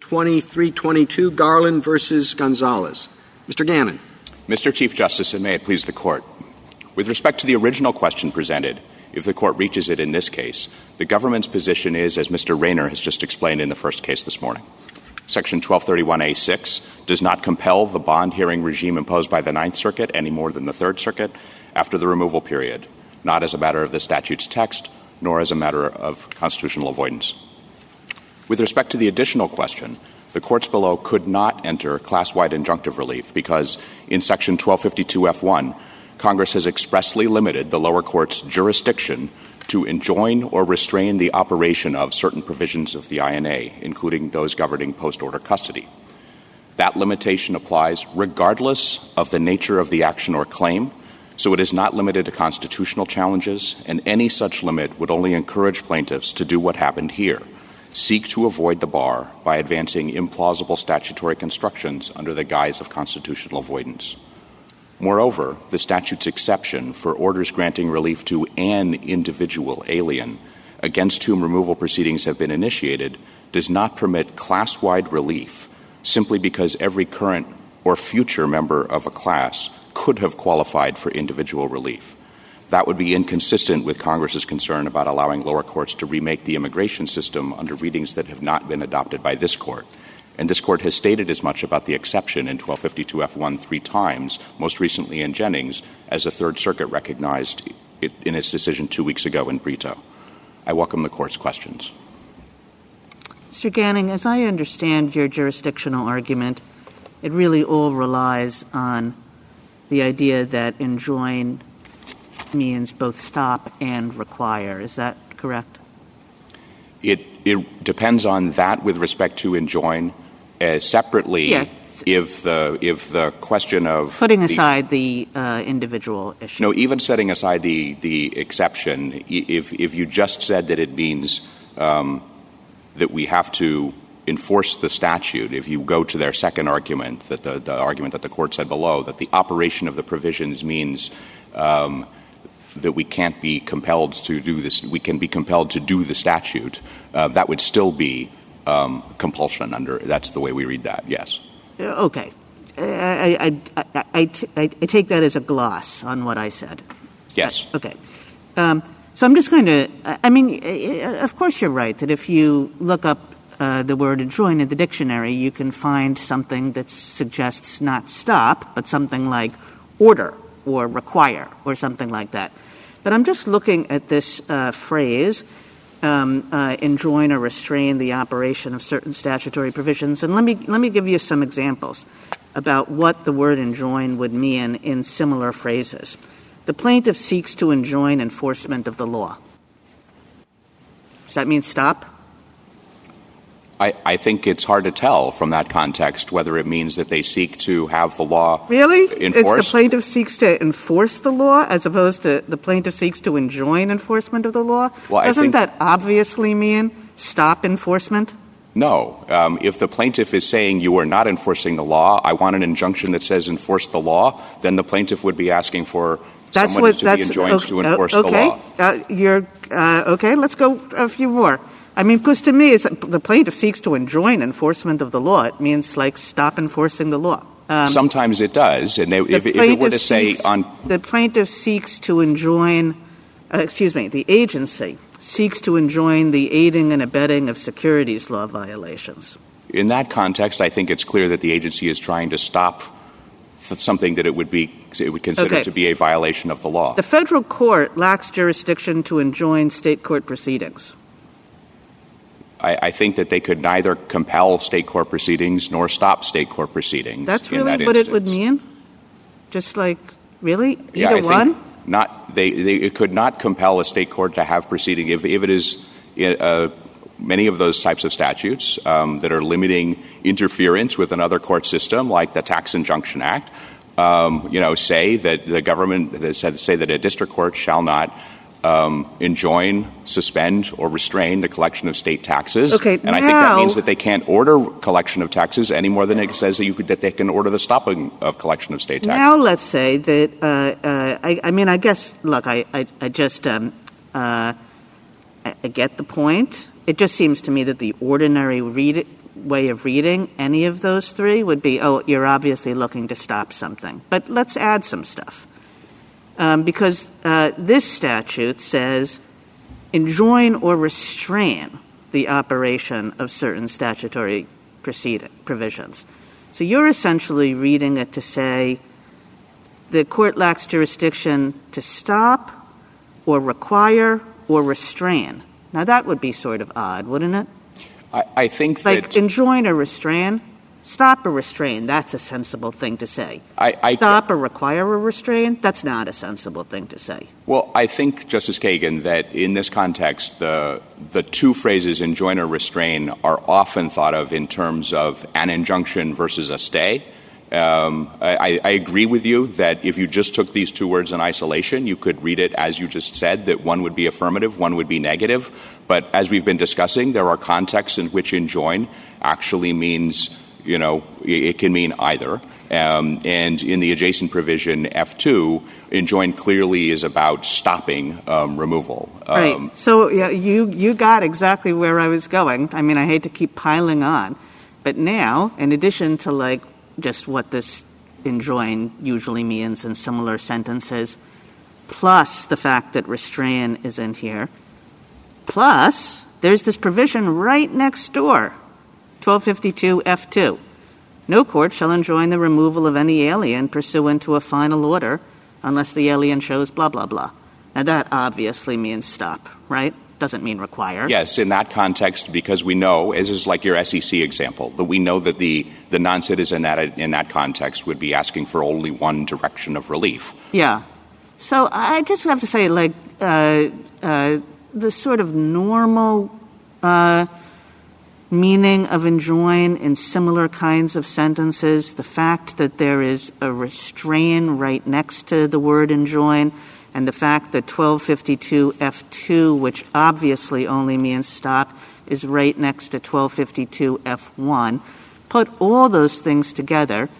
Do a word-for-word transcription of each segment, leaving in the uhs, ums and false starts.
twenty-three twenty-two, Garland versus Gonzalez. Mister Gannon. Mister Chief Justice, and may it please the Court, with respect to the original question presented, if the Court reaches it in this case, the government's position is, as Mister Rayner has just explained in the first case this morning, Section twelve thirty-one A six does not compel the bond hearing regime imposed by the Ninth Circuit any more than the Third Circuit after the removal period, not as a matter of the statute's text, nor as a matter of constitutional avoidance. With respect to the additional question, the courts below could not enter class-wide injunctive relief because in Section twelve fifty-two F one, Congress has expressly limited the lower court's jurisdiction to enjoin or restrain the operation of certain provisions of the I N A, including those governing post-order custody. That limitation applies regardless of the nature of the action or claim, so it is not limited to constitutional challenges, and any such limit would only encourage plaintiffs to do what happened here, seek to avoid the bar by advancing implausible statutory constructions under the guise of constitutional avoidance. Moreover, the statute's exception for orders granting relief to an individual alien against whom removal proceedings have been initiated does not permit class-wide relief simply because every current or future member of a class could have qualified for individual relief. That would be inconsistent with Congress's concern about allowing lower courts to remake the immigration system under readings that have not been adopted by this court. And this court has stated as much about the exception in twelve fifty-two F one three times, most recently in Jennings, as the Third Circuit recognized it in its decision two weeks ago in Brito. I welcome the court's questions. Mister Gannon, as I understand your jurisdictional argument, it really all relies on the idea that enjoin means both stop and require. Is that correct? It it depends on that with respect to enjoin. Uh, separately, yes. if the if the question of putting aside the, the uh, individual issue. No, even setting aside the the exception, if if you just said that it means um, that we have to enforce the statute, if you go to their second argument, that the, the argument that the court said below, that the operation of the provisions means um, that we can't be compelled to do this, we can be compelled to do the statute, uh, that would still be um, compulsion under, that's the way we read that, yes. Okay. I, I, I, I, t- I take that as a gloss on what I said. Yes. I, okay. Um, so I'm just going to, I mean, of course you're right that if you look up uh, the word enjoin in the dictionary, you can find something that suggests not stop, but something like order or require or something like that. But I'm just looking at this uh, phrase, um, uh, enjoin or restrain the operation of certain statutory provisions. And let me let me give you some examples about what the word enjoin would mean in similar phrases. The plaintiff seeks to enjoin enforcement of the law. Does that mean stop? I, I think it's hard to tell from that context whether it means that they seek to have the law really enforced. It's the plaintiff seeks to enforce the law as opposed to the plaintiff seeks to enjoin enforcement of the law? Well, doesn't that obviously mean stop enforcement? No. Um, if the plaintiff is saying you are not enforcing the law, I want an injunction that says enforce the law, then the plaintiff would be asking for that's someone what, to that's, be enjoined okay, to enforce okay. the law. Uh, you're, uh, okay, let's go a few more. I mean, because to me, the plaintiff seeks to enjoin enforcement of the law. It means, like, stop enforcing the law. Um, Sometimes it does. And they, the if, if it were to say seeks, on – The plaintiff seeks to enjoin uh, – excuse me, the agency seeks to enjoin the aiding and abetting of securities law violations. In that context, I think it's clear that the agency is trying to stop something that it would be it would consider okay. to be a violation of the law. The federal court lacks jurisdiction to enjoin state court proceedings. I think that they could neither compel state court proceedings nor stop state court proceedings. That's really that what instance. It would mean? Just like, really? Either yeah, I one? Think not, they, they, it could not compel a state court to have proceeding. If, if it is uh, many of those types of statutes um, that are limiting interference with another court system, like the Tax Injunction Act, um, you know, say that the government, say that a district court shall not Um, enjoin, suspend, or restrain the collection of state taxes. Okay, and now, I think that means that they can't order collection of taxes any more than it says that, you could, that they can order the stopping of collection of state taxes. Now let's say that, uh, uh, I, I mean, I guess, look, I, I, I just, um, uh, I, I get the point. It just seems to me that the ordinary read, way of reading any of those three would be, oh, you're obviously looking to stop something. But let's add some stuff. Um, because uh, this statute says enjoin or restrain the operation of certain statutory provisions. So you're essentially reading it to say the court lacks jurisdiction to stop or require or restrain. Now, that would be sort of odd, wouldn't it? I, I think like that... Like, enjoin or restrain, stop or restrain, that's a sensible thing to say. I, I, stop or require or restrain, that's not a sensible thing to say. Well, I think, Justice Kagan, that in this context, the the two phrases, enjoin or restrain, are often thought of in terms of an injunction versus a stay. Um, I, I agree with you that if you just took these two words in isolation, you could read it as you just said, that one would be affirmative, one would be negative. But as we've been discussing, there are contexts in which enjoin actually means, you know, it can mean either. Um, and in the adjacent provision, F two, enjoin clearly is about stopping um, removal. Um, right. So yeah, you, you got exactly where I was going. I mean, I hate to keep piling on. But now, in addition to, like, just what this enjoin usually means in similar sentences, plus the fact that restrain is in here, plus there's this provision right next door, twelve fifty-two F two. No court shall enjoin the removal of any alien pursuant to a final order unless the alien shows blah, blah, blah. Now, that obviously means stop, right? Doesn't mean require. Yes, in that context, because we know, as is like your S E C example, that we know that the, the non-citizen that in that context would be asking for only one direction of relief. Yeah. So I just have to say, like, uh, uh, the sort of normal uh, meaning of enjoin in similar kinds of sentences, the fact that there is a restrain right next to the word enjoin, and the fact that twelve fifty-two F two, which obviously only means stop, is right next to twelve fifty-two F one. Put all those things together,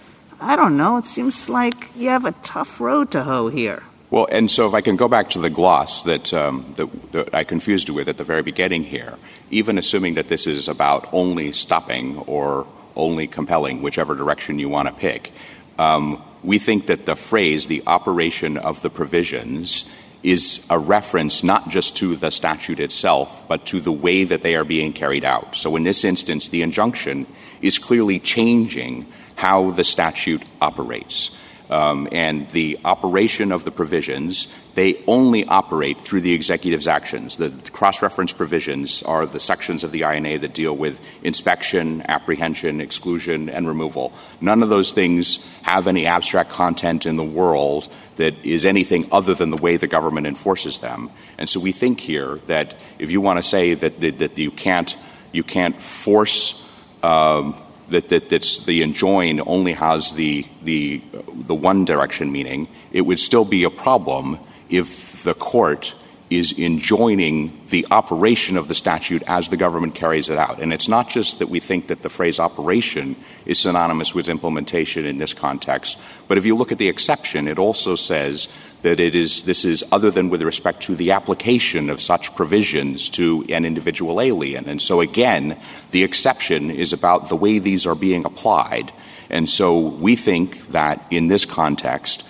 I don't know, it seems like you have a tough road to hoe here. Well, and so if I can go back to the gloss that, um, that, that I confused you with at the very beginning here, even assuming that this is about only stopping or only compelling, whichever direction you want to pick, um, we think that the phrase, the operation of the provisions, is a reference not just to the statute itself, but to the way that they are being carried out. So in this instance, the injunction is clearly changing how the statute operates. Um, and the operation of the provisions, they only operate through the executive's actions. The cross-reference provisions are the sections of the I N A that deal with inspection, apprehension, exclusion, and removal. None of those things have any abstract content in the world that is anything other than the way the government enforces them. And so we think here that if you want to say that, that, that you can't you can't force um, – that that that's the enjoin only has the the the one direction meaning, it would still be a problem if the court is enjoining the operation of the statute as the government carries it out. And it's not just that we think that the phrase operation is synonymous with implementation in this context, but if you look at the exception, it also says that it is this is other than with respect to the application of such provisions to an individual alien. And so, again, the exception is about the way these are being applied. And so we think that in this context,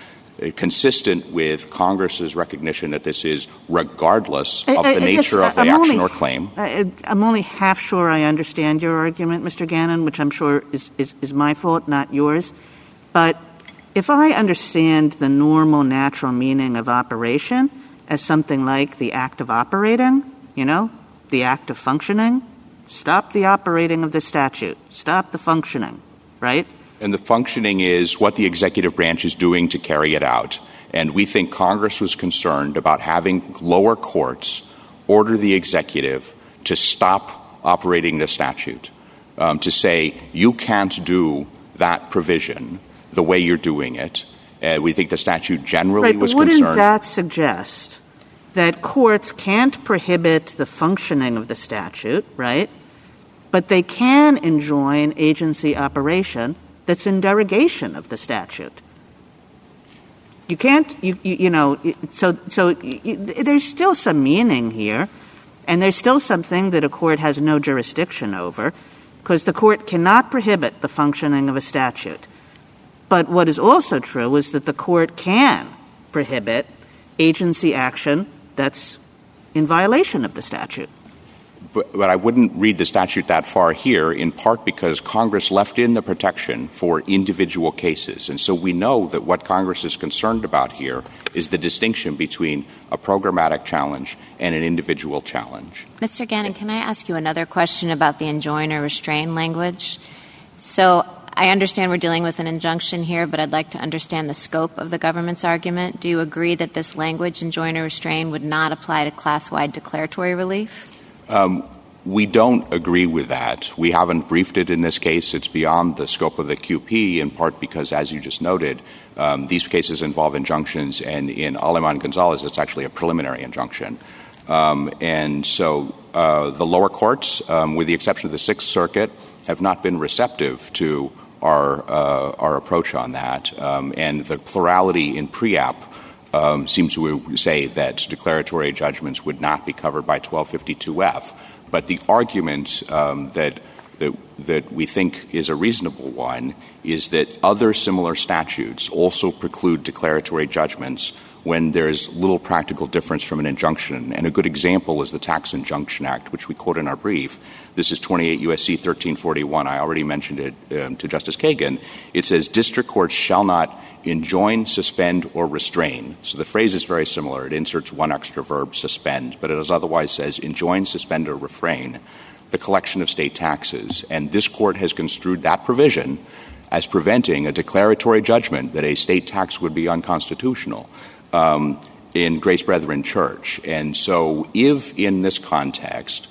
consistent with Congress's recognition that this is regardless of I, I, the nature of the I'm action only, or claim. I, I'm only half sure I understand your argument, Mister Gannon, which I'm sure is, is, is my fault, not yours. But if I understand the normal, natural meaning of operation as something like the act of operating, you know, the act of functioning, stop the operating of the statute, stop the functioning, right? And the functioning is what the executive branch is doing to carry it out. And we think Congress was concerned about having lower courts order the executive to stop operating the statute, um, to say, you can't do that provision the way you're doing it. Uh, we think the statute generally right, was wouldn't concerned. Wouldn't that suggest that courts can't prohibit the functioning of the statute, right? But they can enjoin agency operation that's in derogation of the statute. You can't, you, you, you know, so so you, there's still some meaning here, and there's still something that a court has no jurisdiction over, because the court cannot prohibit the functioning of a statute. But what is also true is that the court can prohibit agency action that's in violation of the statute. But, but I wouldn't read the statute that far here, in part because Congress left in the protection for individual cases. And so we know that what Congress is concerned about here is the distinction between a programmatic challenge and an individual challenge. Mister Gannon, can I ask you another question about the enjoin or restrain language? So I understand we're dealing with an injunction here, but I'd like to understand the scope of the government's argument. Do you agree that this language, enjoin or restrain, would not apply to class-wide declaratory relief? Um, we don't agree with that. We haven't briefed it in this case. It's beyond the scope of the Q P, in part because, as you just noted, um, these cases involve injunctions, and in Aleman-Gonzalez, it's actually a preliminary injunction. Um, and so uh, the lower courts, um, with the exception of the Sixth Circuit, have not been receptive to our uh, our approach on that. Um, and the plurality in pre-app Um, seems to say that declaratory judgments would not be covered by twelve fifty-two F. But the argument um, that, that that we think is a reasonable one is that other similar statutes also preclude declaratory judgments when there is little practical difference from an injunction. And a good example is the Tax Injunction Act, which we quote in our brief. This is twenty-eight U S C thirteen forty-one. I already mentioned it um, to Justice Kagan. It says district courts shall not enjoin, suspend, or restrain. So the phrase is very similar. It inserts one extra verb, suspend, but it otherwise says enjoin, suspend, or refrain the collection of state taxes. And this court has construed that provision as preventing a declaratory judgment that a state tax would be unconstitutional um, in Grace Brethren Church. And so if in this context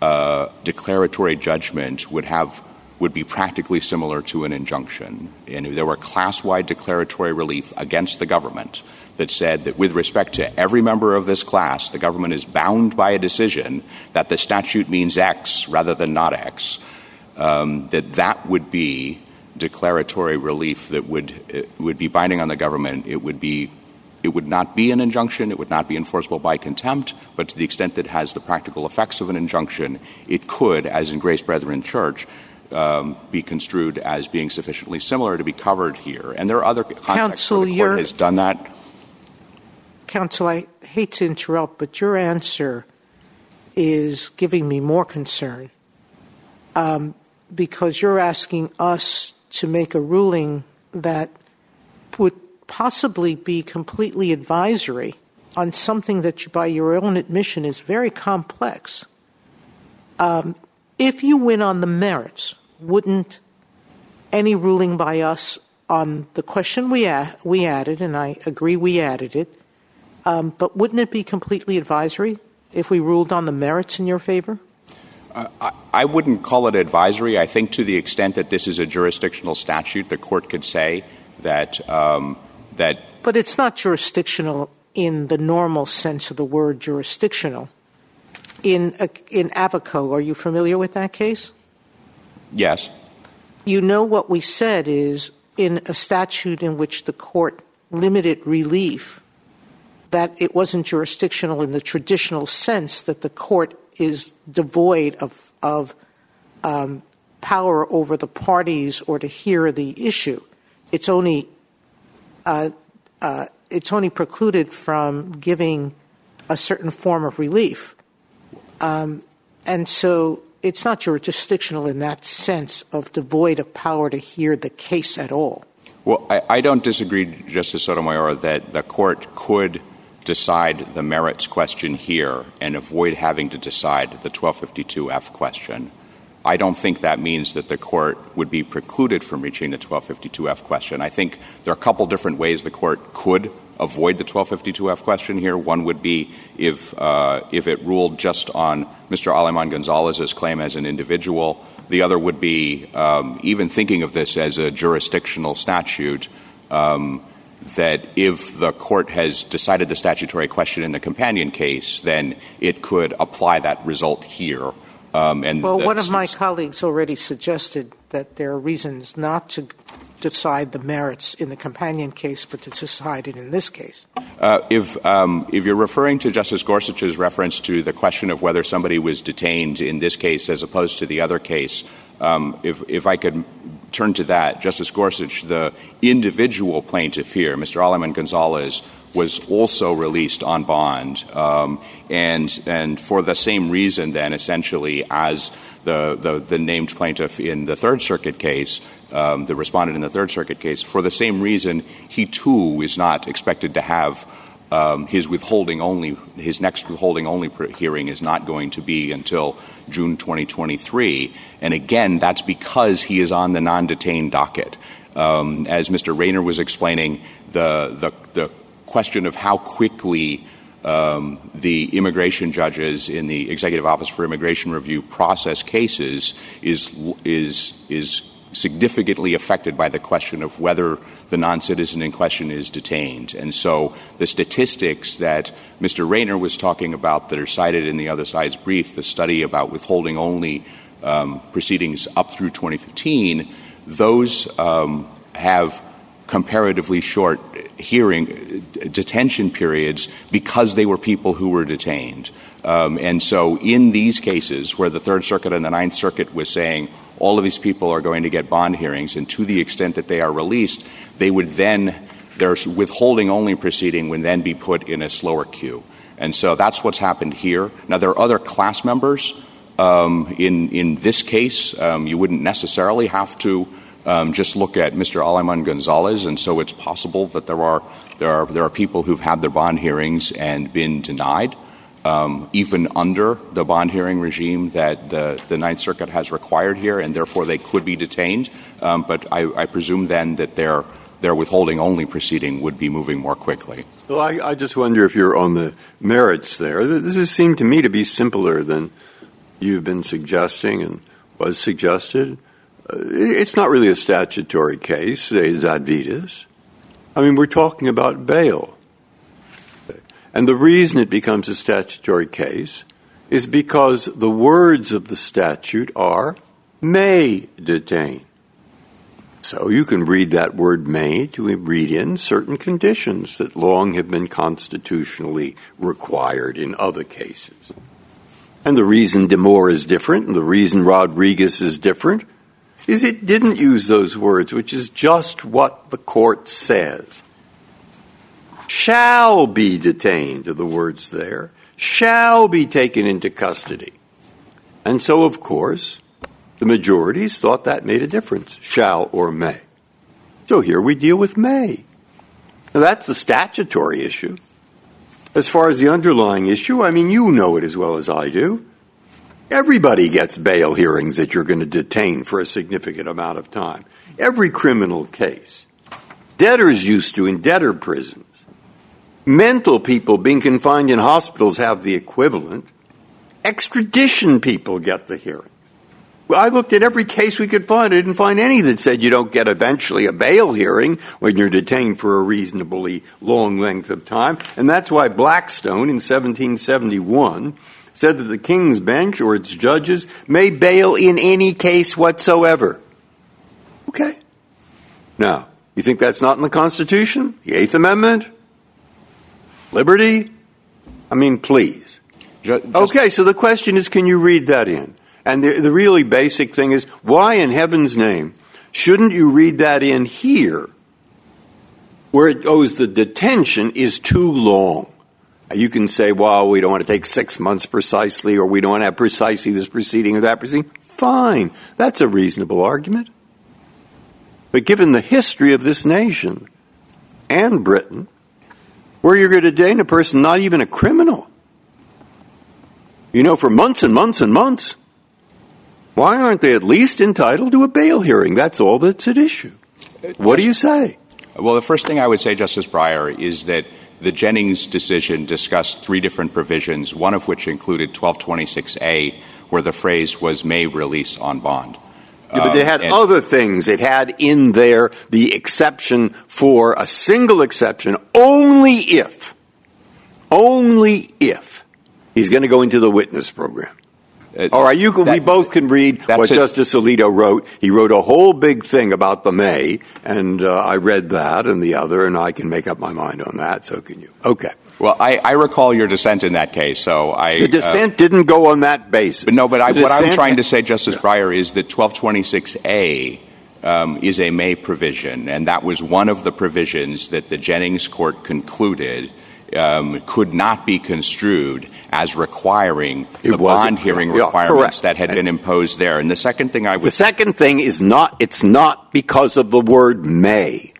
uh, declaratory judgment would have would be practically similar to an injunction. And if there were class-wide declaratory relief against the government that said that with respect to every member of this class, the government is bound by a decision that the statute means X rather than not X, um, that that would be declaratory relief that would would be binding on the government. It would be It would not be an injunction. It would not be enforceable by contempt. But to the extent that it has the practical effects of an injunction, it could, as in Grace Brethren Church, Um, be construed as being sufficiently similar to be covered here. And there are other contexts Counsel, where the court has done that. Counsel, I hate to interrupt, but your answer is giving me more concern um, because you're asking us to make a ruling that would possibly be completely advisory on something that, by your own admission, is very complex. Um, if you win on the merits, wouldn't any ruling by us on the question we ad- we added, and I agree we added it, um, but wouldn't it be completely advisory if we ruled on the merits in your favor? Uh, I, I wouldn't call it advisory. I think to the extent that this is a jurisdictional statute, the court could say that um, that. But it's not jurisdictional in the normal sense of the word jurisdictional. In uh, in Avaco, are you familiar with that case? Yes. You know what we said is in a statute in which the court limited relief, that it wasn't jurisdictional in the traditional sense that the court is devoid of, of um, power over the parties or to hear the issue. It's only uh, uh, it's only precluded from giving a certain form of relief. Um, and so it's not jurisdictional in that sense of devoid of power to hear the case at all. Well, I, I don't disagree, Justice Sotomayor, that the court could decide the merits question here and avoid having to decide the twelve fifty-two F question. I don't think that means that the court would be precluded from reaching the twelve fifty-two F question. I think there are a couple different ways the court could avoid the twelve fifty-two F question here. One would be if uh, if it ruled just on Mister Aleman-Gonzalez's claim as an individual. The other would be, um, even thinking of this as a jurisdictional statute, um, that if the court has decided the statutory question in the companion case, then it could apply that result here. Um, and well, one of my colleagues already suggested that there are reasons not to decide the merits in the companion case, but to decide it in this case. Uh, if um, if you're referring to Justice Gorsuch's reference to the question of whether somebody was detained in this case as opposed to the other case, Um, if, if I could turn to that, Justice Gorsuch, the individual plaintiff here, Mister Aleman-Gonzalez, was also released on bond, um, and and for the same reason, then, essentially, as the, the, the named plaintiff in the Third Circuit case, um, the respondent in the Third Circuit case, for the same reason, he, too, is not expected to have um, his withholding only, his next withholding only hearing is not going to be until June twenty twenty-three. And again, that's because he is on the non-detained docket. Um, as Mister Rayner was explaining, the the, the question of how quickly um, the immigration judges in the Executive Office for Immigration Review process cases is is is significantly affected by the question of whether the non-citizen in question is detained. And so the statistics that Mister Rayner was talking about that are cited in the other side's brief, the study about withholding only um, proceedings up through twenty fifteen, those um, have comparatively short hearing detention periods because they were people who were detained. Um, and so in these cases where the Third Circuit and the Ninth Circuit was saying all of these people are going to get bond hearings, and to the extent that they are released, they would then — their withholding-only proceeding would then be put in a slower queue. And so that's what's happened here. Now, there are other class members. Um, in, in this case, um, you wouldn't necessarily have to Um, just look at Mister Aleman-Gonzalez, and so it's possible that there are there are there are people who've had their bond hearings and been denied, um, even under the bond hearing regime that the, the Ninth Circuit has required here, and therefore they could be detained. Um, but I, I presume then that their their withholding only proceeding would be moving more quickly. Well, I, I just wonder if you're on the merits there. This has seemed to me to be simpler than you've been suggesting and was suggested. It's not really a statutory case, say Zadvydas. I mean, we're talking about bail. And the reason it becomes a statutory case is because the words of the statute are may detain. So you can read that word may to read in certain conditions that long have been constitutionally required in other cases. And the reason Demore is different and the reason Rodriguez is different is it didn't use those words, which is just what the court says. Shall be detained are the words there. Shall be taken into custody. And so, of course, the majorities thought that made a difference, shall or may. So here we deal with may. Now, that's the statutory issue. As far as the underlying issue, I mean, you know it as well as I do. Everybody gets bail hearings that you're going to detain for a significant amount of time. Every criminal case. Debtors used to in debtor prisons. Mental people being confined in hospitals have the equivalent. Extradition people get the hearings. Well, I looked at every case we could find. I didn't find any that said you don't get eventually a bail hearing when you're detained for a reasonably long length of time. And that's why Blackstone in seventeen seventy-one said that the King's Bench or its judges may bail in any case whatsoever. Okay. Now, you think that's not in the Constitution? The Eighth Amendment? Liberty? I mean, please. Just, just okay, so the question is, can you read that in? And the, the really basic thing is, why in heaven's name shouldn't you read that in here where it goes the detention is too long? You can say, well, we don't want to take six months precisely, or we don't want to have precisely this proceeding or that proceeding. Fine. That's a reasonable argument. But given the history of this nation and Britain, where you're going to detain a person, not even a criminal, you know, for months and months and months, why aren't they at least entitled to a bail hearing? That's all that's at issue. What do you say? Well, the first thing I would say, Justice Breyer, is that the Jennings decision discussed three different provisions, one of which included twelve twenty-six A, where the phrase was may release on bond. Yeah, but they had um, other things. It had in there the exception for a single exception, only if, only if he's going to go into the witness program. Uh, All right, you can, that, we both can read what it. Justice Alito wrote. He wrote a whole big thing about the may, and uh, I read that and the other, and I can make up my mind on that, so can you. Okay. Well, I, I recall your dissent in that case, so I... The dissent uh, didn't go on that basis. But no, but I, what I'm trying to say, Justice Breyer, is that twelve twenty-six A um, is a May provision, and that was one of the provisions that the Jennings court concluded um, could not be construed as requiring it the bond hearing yeah, requirements yeah, that had and been imposed there. And the second thing I would... The second thing is not, it's not because of the word may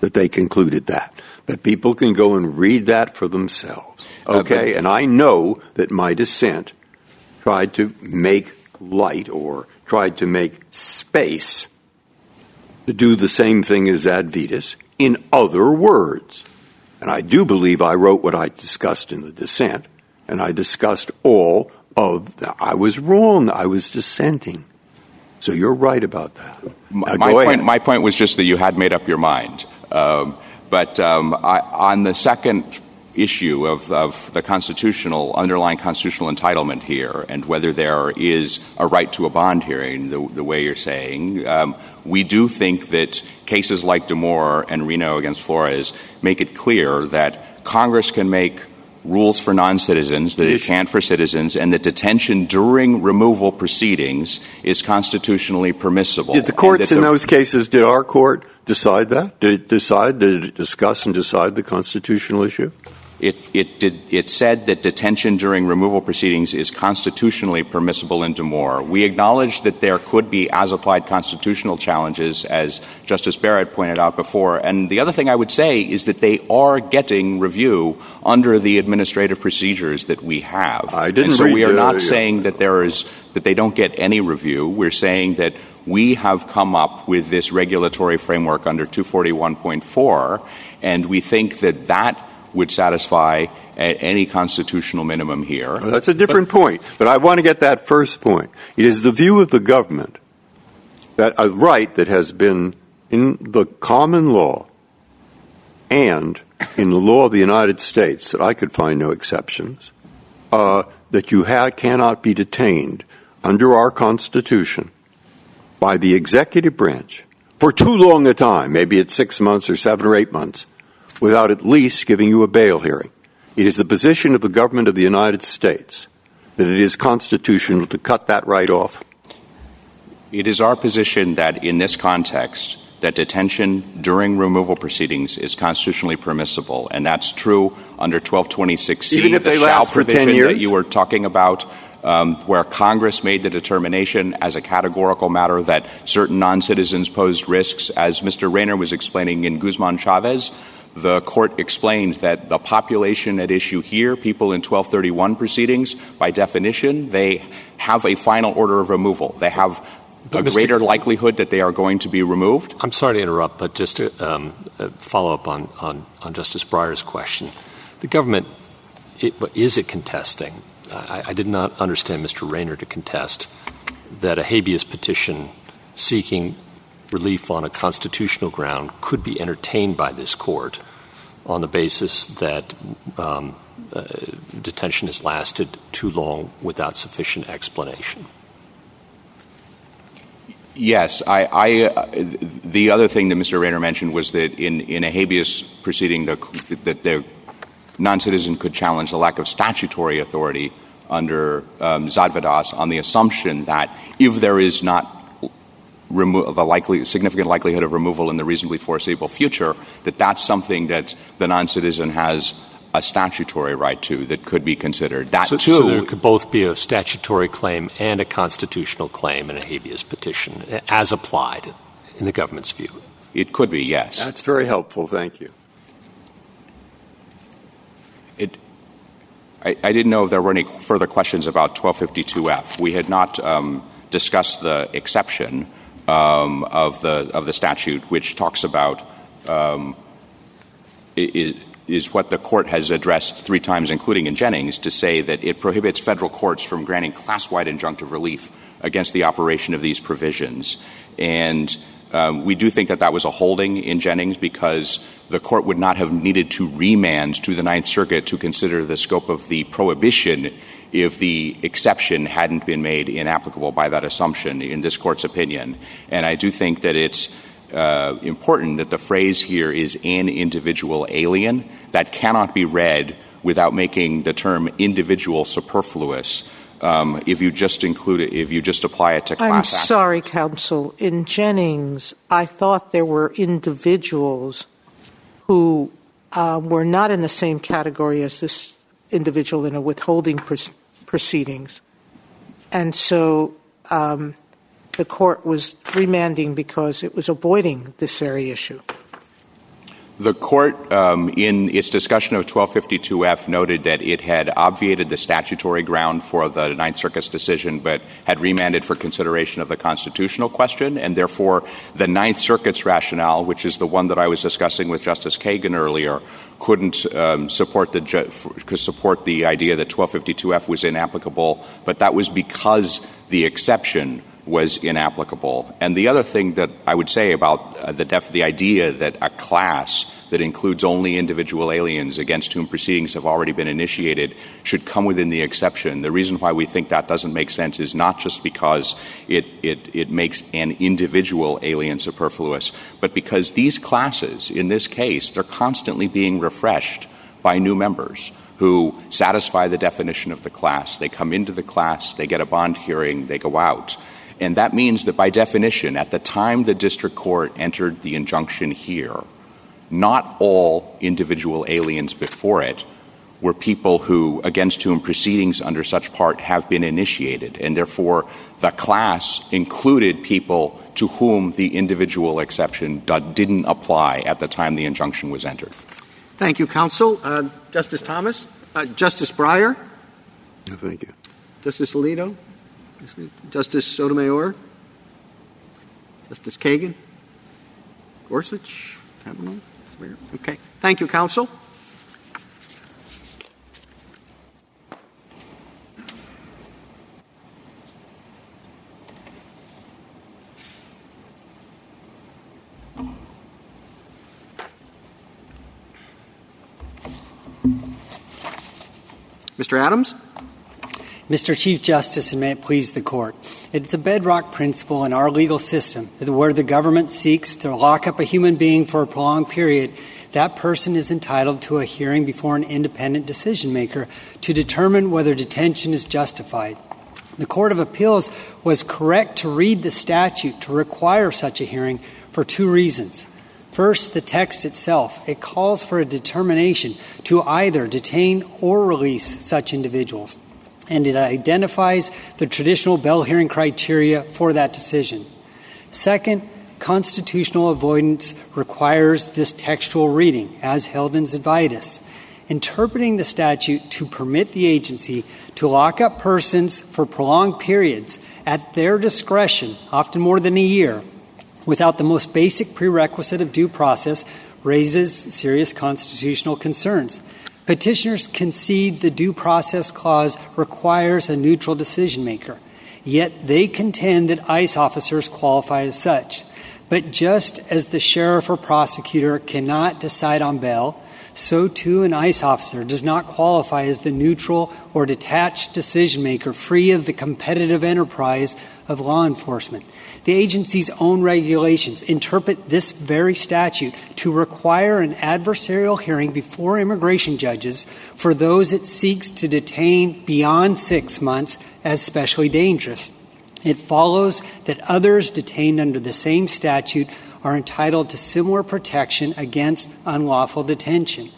that they concluded that. But people can go and read that for themselves, okay? Uh, and I know that my dissent tried to make light or tried to make space to do the same thing as Zadvydas in other words. And I do believe I wrote what I discussed in the dissent, and I discussed all of the – I was wrong. I was dissenting. So you're right about that. My, my, point, my point was just that you had made up your mind. Um But um, I, on the second issue of, of the constitutional, underlying constitutional entitlement here and whether there is a right to a bond hearing, the, the way you're saying, um, we do think that cases like Demore and Reno against Flores make it clear that Congress can make rules for non-citizens that it can't for citizens, and that detention during removal proceedings is constitutionally permissible. Did the courts in the, those cases, did our court decide that? Did it decide, did it discuss and decide the constitutional issue? It, it, did, it said that detention during removal proceedings is constitutionally permissible in Demore. We acknowledge that there could be as-applied constitutional challenges, as Justice Barrett pointed out before. And the other thing I would say is that they are getting review under the administrative procedures that we have. I didn't and so read we are not uh, saying yeah. that there is that they don't get any review. We're saying that we have come up with this regulatory framework under two forty-one point four, and we think that that would satisfy at any constitutional minimum here. Well, that's a different but, point, but I want to get that first point. It is the view of the government that a right that has been in the common law and in the law of the United States, that I could find no exceptions, uh, that you ha- cannot be detained under our Constitution by the executive branch for too long a time, maybe it's six months or seven or eight months, without at least giving you a bail hearing. It is the position of the government of the United States that it is constitutional to cut that right off. It is our position that in this context, that detention during removal proceedings is constitutionally permissible, and that's true under twelve twenty-six C, even if they last for ten years that you were talking about, Um, where Congress made the determination as a categorical matter that certain non-citizens posed risks. As Mister Rayner was explaining in Guzman Chavez, the court explained that the population at issue here, people in twelve thirty-one proceedings, by definition, they have a final order of removal. They have a Mister greater likelihood that they are going to be removed. I'm sorry to interrupt, but just to um, follow up on, on, on Justice Breyer's question. The government, it, is it contesting? I, I did not understand Mister Rayner to contest that a habeas petition seeking relief on a constitutional ground could be entertained by this court on the basis that um, uh, detention has lasted too long without sufficient explanation. Yes. I, I uh, the other thing that Mister Rayner mentioned was that in, in a habeas proceeding, the, that the non-citizen could challenge the lack of statutory authority under um, Zadvydas on the assumption that if there is not remo- the likely, significant likelihood of removal in the reasonably foreseeable future, that that's something that the non-citizen has a statutory right to that could be considered. That so, too, so there could both be a statutory claim and a constitutional claim in a habeas petition, as applied in the government's view. It could be, yes. That's very helpful. Thank you. It, I, I didn't know if there were any further questions about twelve fifty-two F. We had not um, discussed the exception um, of the of the statute, which talks about um, is, is what the court has addressed three times, including in Jennings, to say that it prohibits federal courts from granting class-wide injunctive relief against the operation of these provisions. And Um, we do think that that was a holding in Jennings because the court would not have needed to remand to the Ninth Circuit to consider the scope of the prohibition if the exception hadn't been made inapplicable by that assumption in this court's opinion. And I do think that it's uh, important that the phrase here is an individual alien. That cannot be read without making the term individual superfluous um, if you just include it, if you just apply it to class I'm actions. I'm sorry, counsel. In Jennings, I thought there were individuals who uh, were not in the same category as this individual in a withholding pr- proceedings. And so um, the court was remanding because it was avoiding this very issue. The court, um, in its discussion of twelve fifty-two F, noted that it had obviated the statutory ground for the Ninth Circuit's decision, but had remanded for consideration of the constitutional question, and therefore the Ninth Circuit's rationale, which is the one that I was discussing with Justice Kagan earlier, couldn't um, support the ju- could support the idea that twelve fifty-two F was inapplicable, but that was because the exception was inapplicable. And the other thing that I would say about uh, the, def- the idea that a class that includes only individual aliens against whom proceedings have already been initiated should come within the exception. The reason why we think that doesn't make sense is not just because it, it, it makes an individual alien superfluous, but because these classes, in this case, they're constantly being refreshed by new members who satisfy the definition of the class. They come into the class, they get a bond hearing, they go out. And that means that, by definition, at the time the district court entered the injunction here, not all individual aliens before it were people who, against whom proceedings under such part have been initiated. And therefore, the class included people to whom the individual exception d- didn't apply at the time the injunction was entered. Thank you, counsel. Uh, Justice Thomas? Uh, Justice Breyer? No, thank you. Justice Alito? Justice Sotomayor, Justice Kagan, Gorsuch, I don't know. Okay. Thank you, counsel. Mister Adams? Mister Chief Justice, and may it please the Court, it's a bedrock principle in our legal system that where the government seeks to lock up a human being for a prolonged period, that person is entitled to a hearing before an independent decision-maker to determine whether detention is justified. The Court of Appeals was correct to read the statute to require such a hearing for two reasons. First, the text itself. It calls for a determination to either detain or release such individuals, and it identifies the traditional bail hearing criteria for that decision. Second, constitutional avoidance requires this textual reading, as held in Zadvydas, interpreting the statute to permit the agency to lock up persons for prolonged periods at their discretion, often more than a year, without the most basic prerequisite of due process, raises serious constitutional concerns. Petitioners concede the Due Process Clause requires a neutral decision-maker, yet they contend that ICE officers qualify as such. But just as the sheriff or prosecutor cannot decide on bail, so too an ICE officer does not qualify as the neutral or detached decision-maker free of the competitive enterprise of law enforcement. The agency's own regulations interpret this very statute to require an adversarial hearing before immigration judges for those it seeks to detain beyond six months as specially dangerous. It follows that others detained under the same statute are entitled to similar protection against unlawful detention.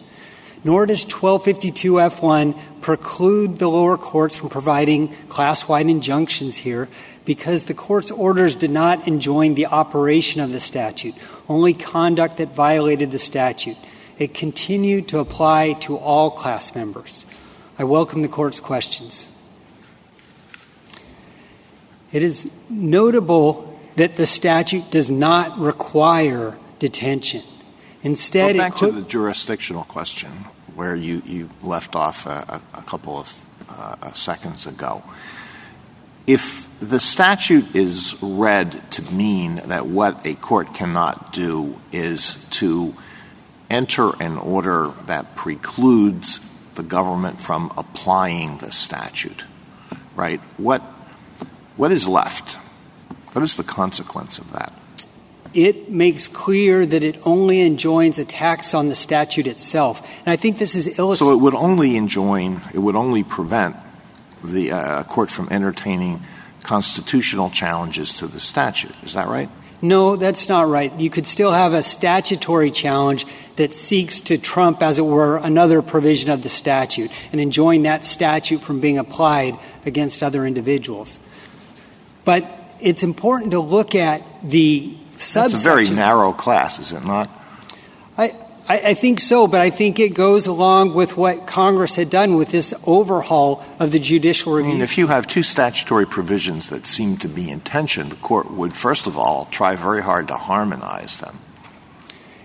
Nor does twelve fifty-two F one preclude the lower courts from providing class-wide injunctions here, because the court's orders did not enjoin the operation of the statute, only conduct that violated the statute. It continued to apply to all class members. I welcome the court's questions. It is notable that the statute does not require detention. Instead, well, back co- to the jurisdictional question where you, you left off a, a couple of uh, seconds ago. If the statute is read to mean that what a court cannot do is to enter an order that precludes the government from applying the statute, right, what what is left? What is the consequence of that? it makes clear that it only enjoins attacks on the statute itself. And I think this is illustrated. So it would only enjoin, it would only prevent the uh, court from entertaining constitutional challenges to the statute. Is that right? No, that's not right. You could still have a statutory challenge that seeks to trump, as it were, another provision of the statute and enjoin that statute from being applied against other individuals. But it's important to look at the subsection. That's a very narrow class, is it not? I, I, I think so, but I think it goes along with what Congress had done with this overhaul of the judicial review. I mean, if you have two statutory provisions that seem to be in tension, the court would, first of all, try very hard to harmonize them.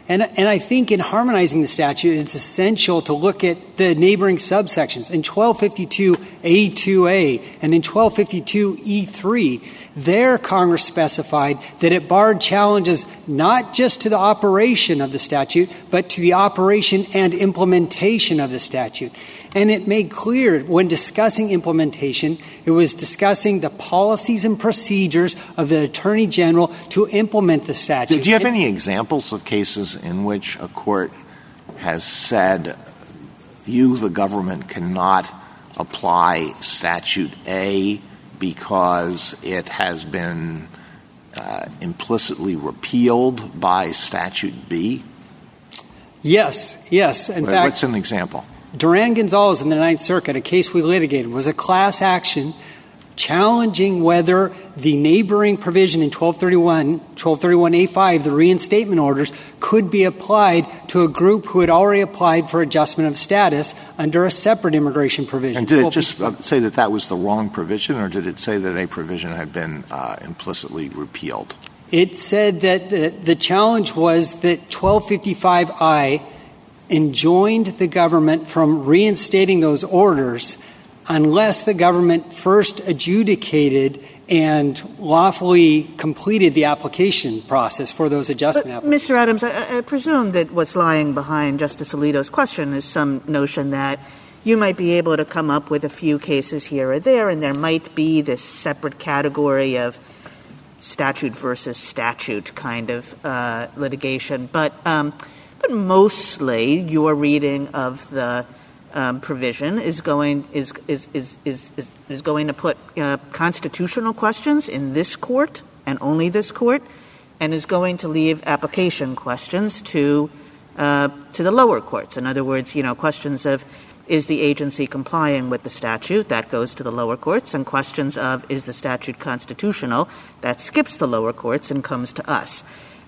And, and I think in harmonizing the statute, it's essential to look at the neighboring subsections. In twelve fifty-two A two A and in twelve fifty-two E three, there Congress specified that it barred challenges not just to the operation of the statute, but to the operation and implementation of the statute. And it made clear when discussing implementation, it was discussing the policies and procedures of the Attorney General to implement the statute. Do you have any examples of cases in which a court has said, you, the government, cannot apply statute A because it has been uh, implicitly repealed by statute B? Yes, yes. In fact, what's an example? Duran Gonzalez in the Ninth Circuit, a case we litigated, was a class action challenging whether the neighboring provision in twelve thirty-one, twelve thirty-one A five, the reinstatement orders, could be applied to a group who had already applied for adjustment of status under a separate immigration provision. And did it just say that that was the wrong provision, or did it say that a provision had been uh, implicitly repealed? It said that the, the challenge was that twelve fifty-five I enjoined the government from reinstating those orders unless the government first adjudicated and lawfully completed the application process for those adjustment but, applications. Mister Adams, I, I presume that what's lying behind Justice Alito's question is some notion that you might be able to come up with a few cases here or there, and there might be this separate category of statute versus statute kind of uh, litigation. But, um, but mostly your reading of the Um, provision is going is is is is is going to put uh, constitutional questions in this court and only this court, and is going to leave application questions to uh, to the lower courts. In other words, you know, questions of is the agency complying with the statute, that goes to the lower courts, and questions of is the statute constitutional, that skips the lower courts and comes to us.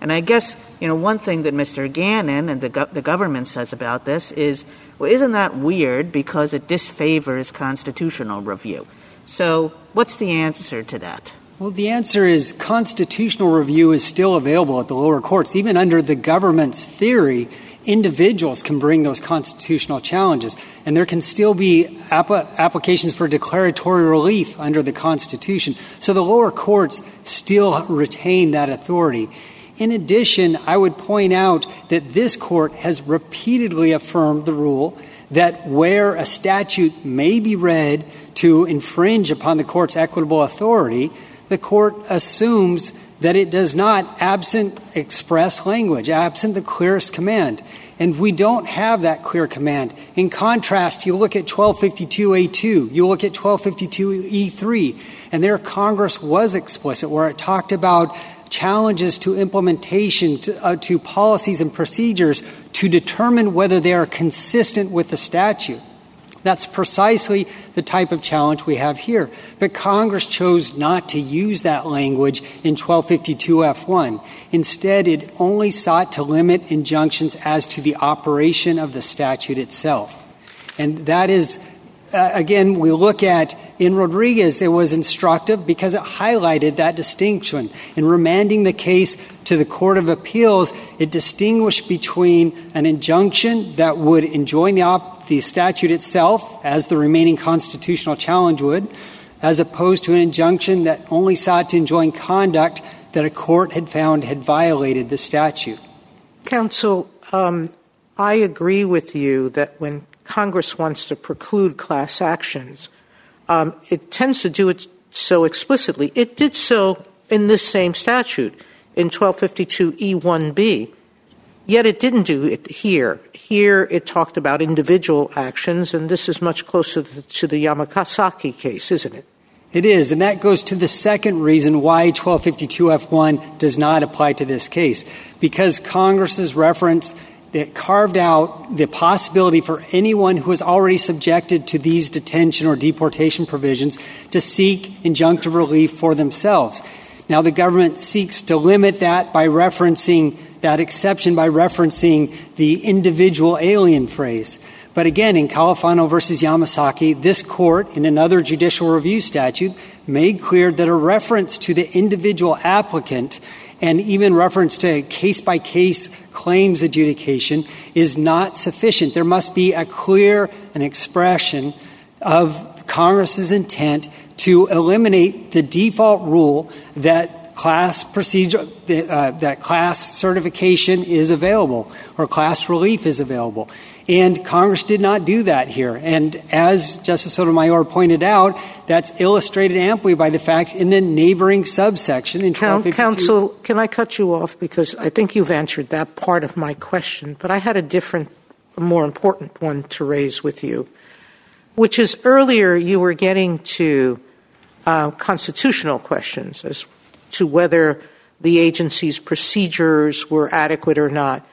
And I guess, you know, one thing that Mister Gannon and the, go- the government says about this is, well, isn't that weird because it disfavors constitutional review? So what's the answer to that? Well, the answer is constitutional review is still available at the lower courts. Even under the government's theory, individuals can bring those constitutional challenges, and there can still be app- applications for declaratory relief under the Constitution. So the lower courts still retain that authority. In addition, I would point out that this court has repeatedly affirmed the rule that where a statute may be read to infringe upon the court's equitable authority, the court assumes that it does not, absent express language, absent the clearest command. And we don't have that clear command. In contrast, you look at twelve fifty-two A two, you look at twelve fifty-two E three, and there Congress was explicit where it talked about challenges to implementation, to, uh, to policies and procedures to determine whether they are consistent with the statute. That's precisely the type of challenge we have here. But Congress chose not to use that language in twelve fifty-two F one. Instead, it only sought to limit injunctions as to the operation of the statute itself. And that is Uh, again, we look at, in Rodriguez, it was instructive because it highlighted that distinction. In remanding the case to the Court of Appeals, it distinguished between an injunction that would enjoin the, op- the statute itself, as the remaining constitutional challenge would, as opposed to an injunction that only sought to enjoin conduct that a court had found had violated the statute. Counsel, um, I agree with you that when Congress wants to preclude class actions, um, it tends to do it so explicitly. It did so in this same statute. in twelve fifty-two E one B. Yet it didn't do it here. Here it talked about individual actions, and this is much closer to the, to the Yamasaki case, isn't it? It is, and that goes to the second reason why twelve fifty-two F one does not apply to this case, because Congress's reference that carved out the possibility for anyone who is already subjected to these detention or deportation provisions to seek injunctive relief for themselves. Now, the government seeks to limit that by referencing that exception by referencing the individual alien phrase. But again, in Califano versus Yamasaki, this court, in another judicial review statute, made clear that a reference to the individual applicant and even reference to case-by-case claims adjudication is not sufficient. There must be a clear an expression of Congress's intent to eliminate the default rule that class procedure, uh, that class certification is available or class relief is available. And Congress did not do that here. And as Justice Sotomayor pointed out, that's illustrated amply by the fact in the neighboring subsection in twelve fifty-two. Counsel, can I cut you off? Because I think you've answered that part of my question, but I had a different, more important one to raise with you, which is earlier you were getting to uh, constitutional questions as to whether the agency's procedures were adequate or not.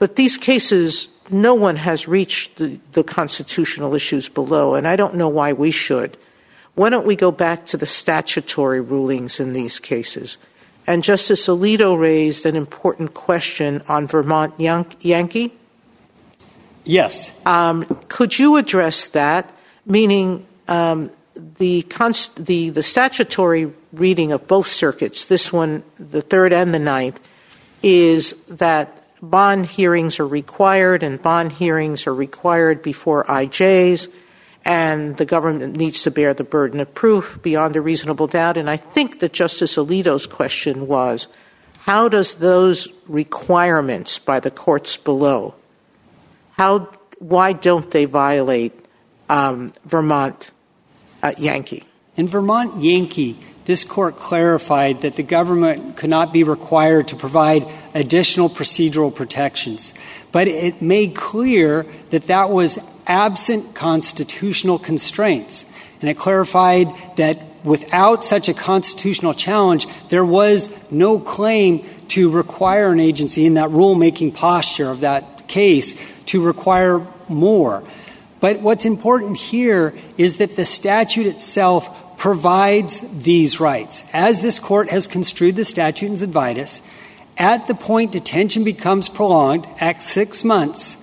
But these cases, no one has reached the, the constitutional issues below, and I don't know why we should. Why don't we go back to the statutory rulings in these cases? And Justice Alito raised an important question on Vermont Yan- Yankee. Yes. Um, could you address that, meaning um, the, const- the, the statutory reading of both circuits, this one, the third and the ninth, is that bond hearings are required and bond hearings are required before I Js, and the government needs to bear the burden of proof beyond a reasonable doubt. And I think that Justice Alito's question was, how does those requirements by the courts below, how, why don't they violate um, Vermont uh, Yankee? In Vermont Yankee, this court clarified that the government could not be required to provide additional procedural protections. But it made clear that that was absent constitutional constraints. And it clarified that without such a constitutional challenge, there was no claim to require an agency in that rulemaking posture of that case to require more. But what's important here is that the statute itself provides these rights. As this court has construed the statute in Zadvydas, at the point detention becomes prolonged at six months,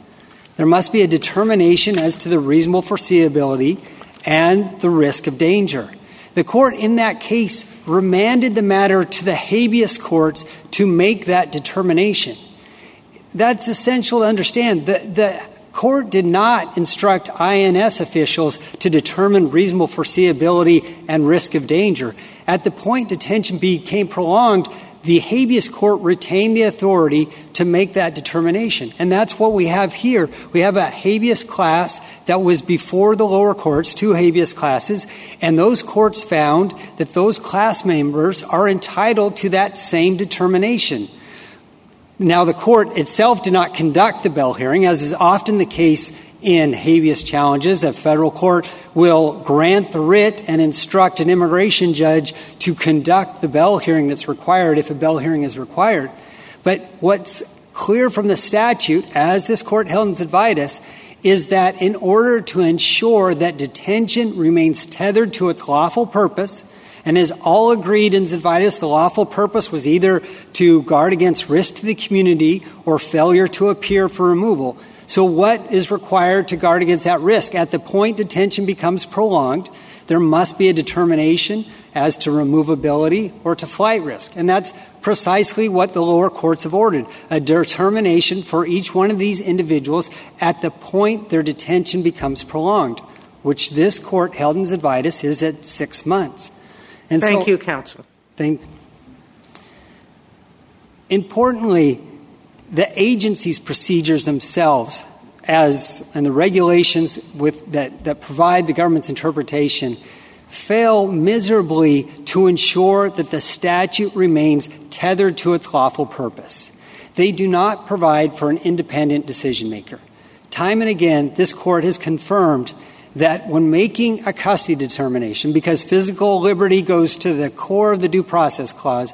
there must be a determination as to the reasonable foreseeability and the risk of danger. The court in that case remanded the matter to the habeas courts to make that determination. That's essential to understand. The, the court did not instruct I N S officials to determine reasonable foreseeability and risk of danger. At the point detention became prolonged, the habeas court retained the authority to make that determination. And that's what we have here. We have a habeas class that was before the lower courts, two habeas classes, and those courts found that those class members are entitled to that same determination. Now, the court itself did not conduct the Bell hearing, as is often the case in habeas challenges. A federal court will grant the writ and instruct an immigration judge to conduct the Bell hearing that's required if a Bell hearing is required. But what's clear from the statute, as this court held in Zadvydas, is that in order to ensure that detention remains tethered to its lawful purpose, and as all agreed in Zadvydas, the lawful purpose was either to guard against risk to the community or failure to appear for removal. So what is required to guard against that risk? At the point detention becomes prolonged, there must be a determination as to removability or to flight risk. And that's precisely what the lower courts have ordered, a determination for each one of these individuals at the point their detention becomes prolonged, which this court held in Zadvydas is at six months. And thank so, you, counsel. Thank. Importantly, the agency's procedures themselves, as and the regulations with that, that provide the government's interpretation, fail miserably to ensure that the statute remains tethered to its lawful purpose. They do not provide for an independent decision-maker. Time and again, this Court has confirmed that when making a custody determination, because physical liberty goes to the core of the Due Process Clause,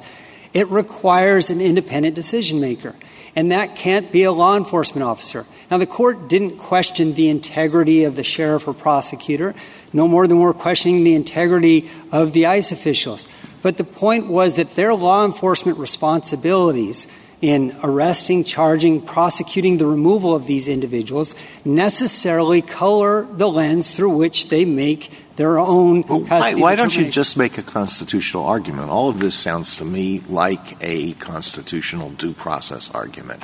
it requires an independent decision-maker, and that can't be a law enforcement officer. Now, the Court didn't question the integrity of the sheriff or prosecutor, no more than we're questioning the integrity of the ICE officials. But the point was that their law enforcement responsibilities in arresting, charging, prosecuting the removal of these individuals necessarily color the lens through which they make their own well, custody. Why, why don't you just make a constitutional argument? All of this sounds to me like a constitutional due process argument.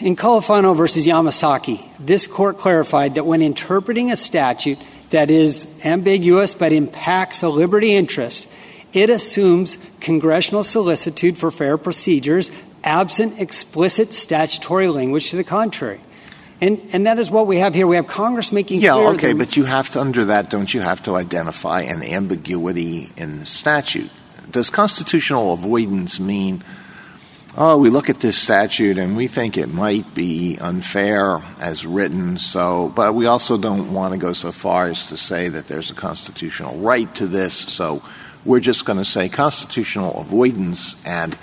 In Califano versus Yamasaki, this Court clarified that when interpreting a statute that is ambiguous but impacts a liberty interest, it assumes congressional solicitude for fair procedures, absent explicit statutory language to the contrary. And and that is what we have here. We have Congress making yeah, clear... Yeah, okay, but you have to, under that, don't you have to identify an ambiguity in the statute? Does constitutional avoidance mean, oh, we look at this statute and we think it might be unfair as written, so, but we also don't want to go so far as to say that there's a constitutional right to this, so we're just going to say constitutional avoidance and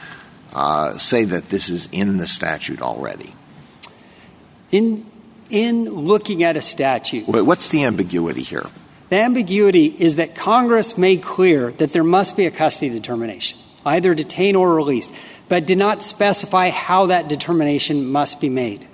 uh, say that this is in the statute already? In in looking at a statute. What's the ambiguity here? The ambiguity is that Congress made clear that there must be a custody determination, either detain or release, but did not specify how that determination must be made.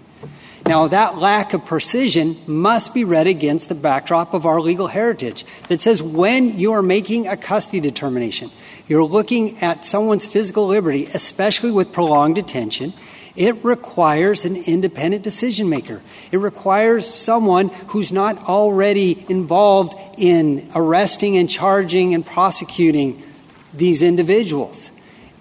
Now, that lack of precision must be read against the backdrop of our legal heritage that says when you are making a custody determination, you're looking at someone's physical liberty, especially with prolonged detention. It requires an independent decision-maker. It requires someone who's not already involved in arresting and charging and prosecuting these individuals.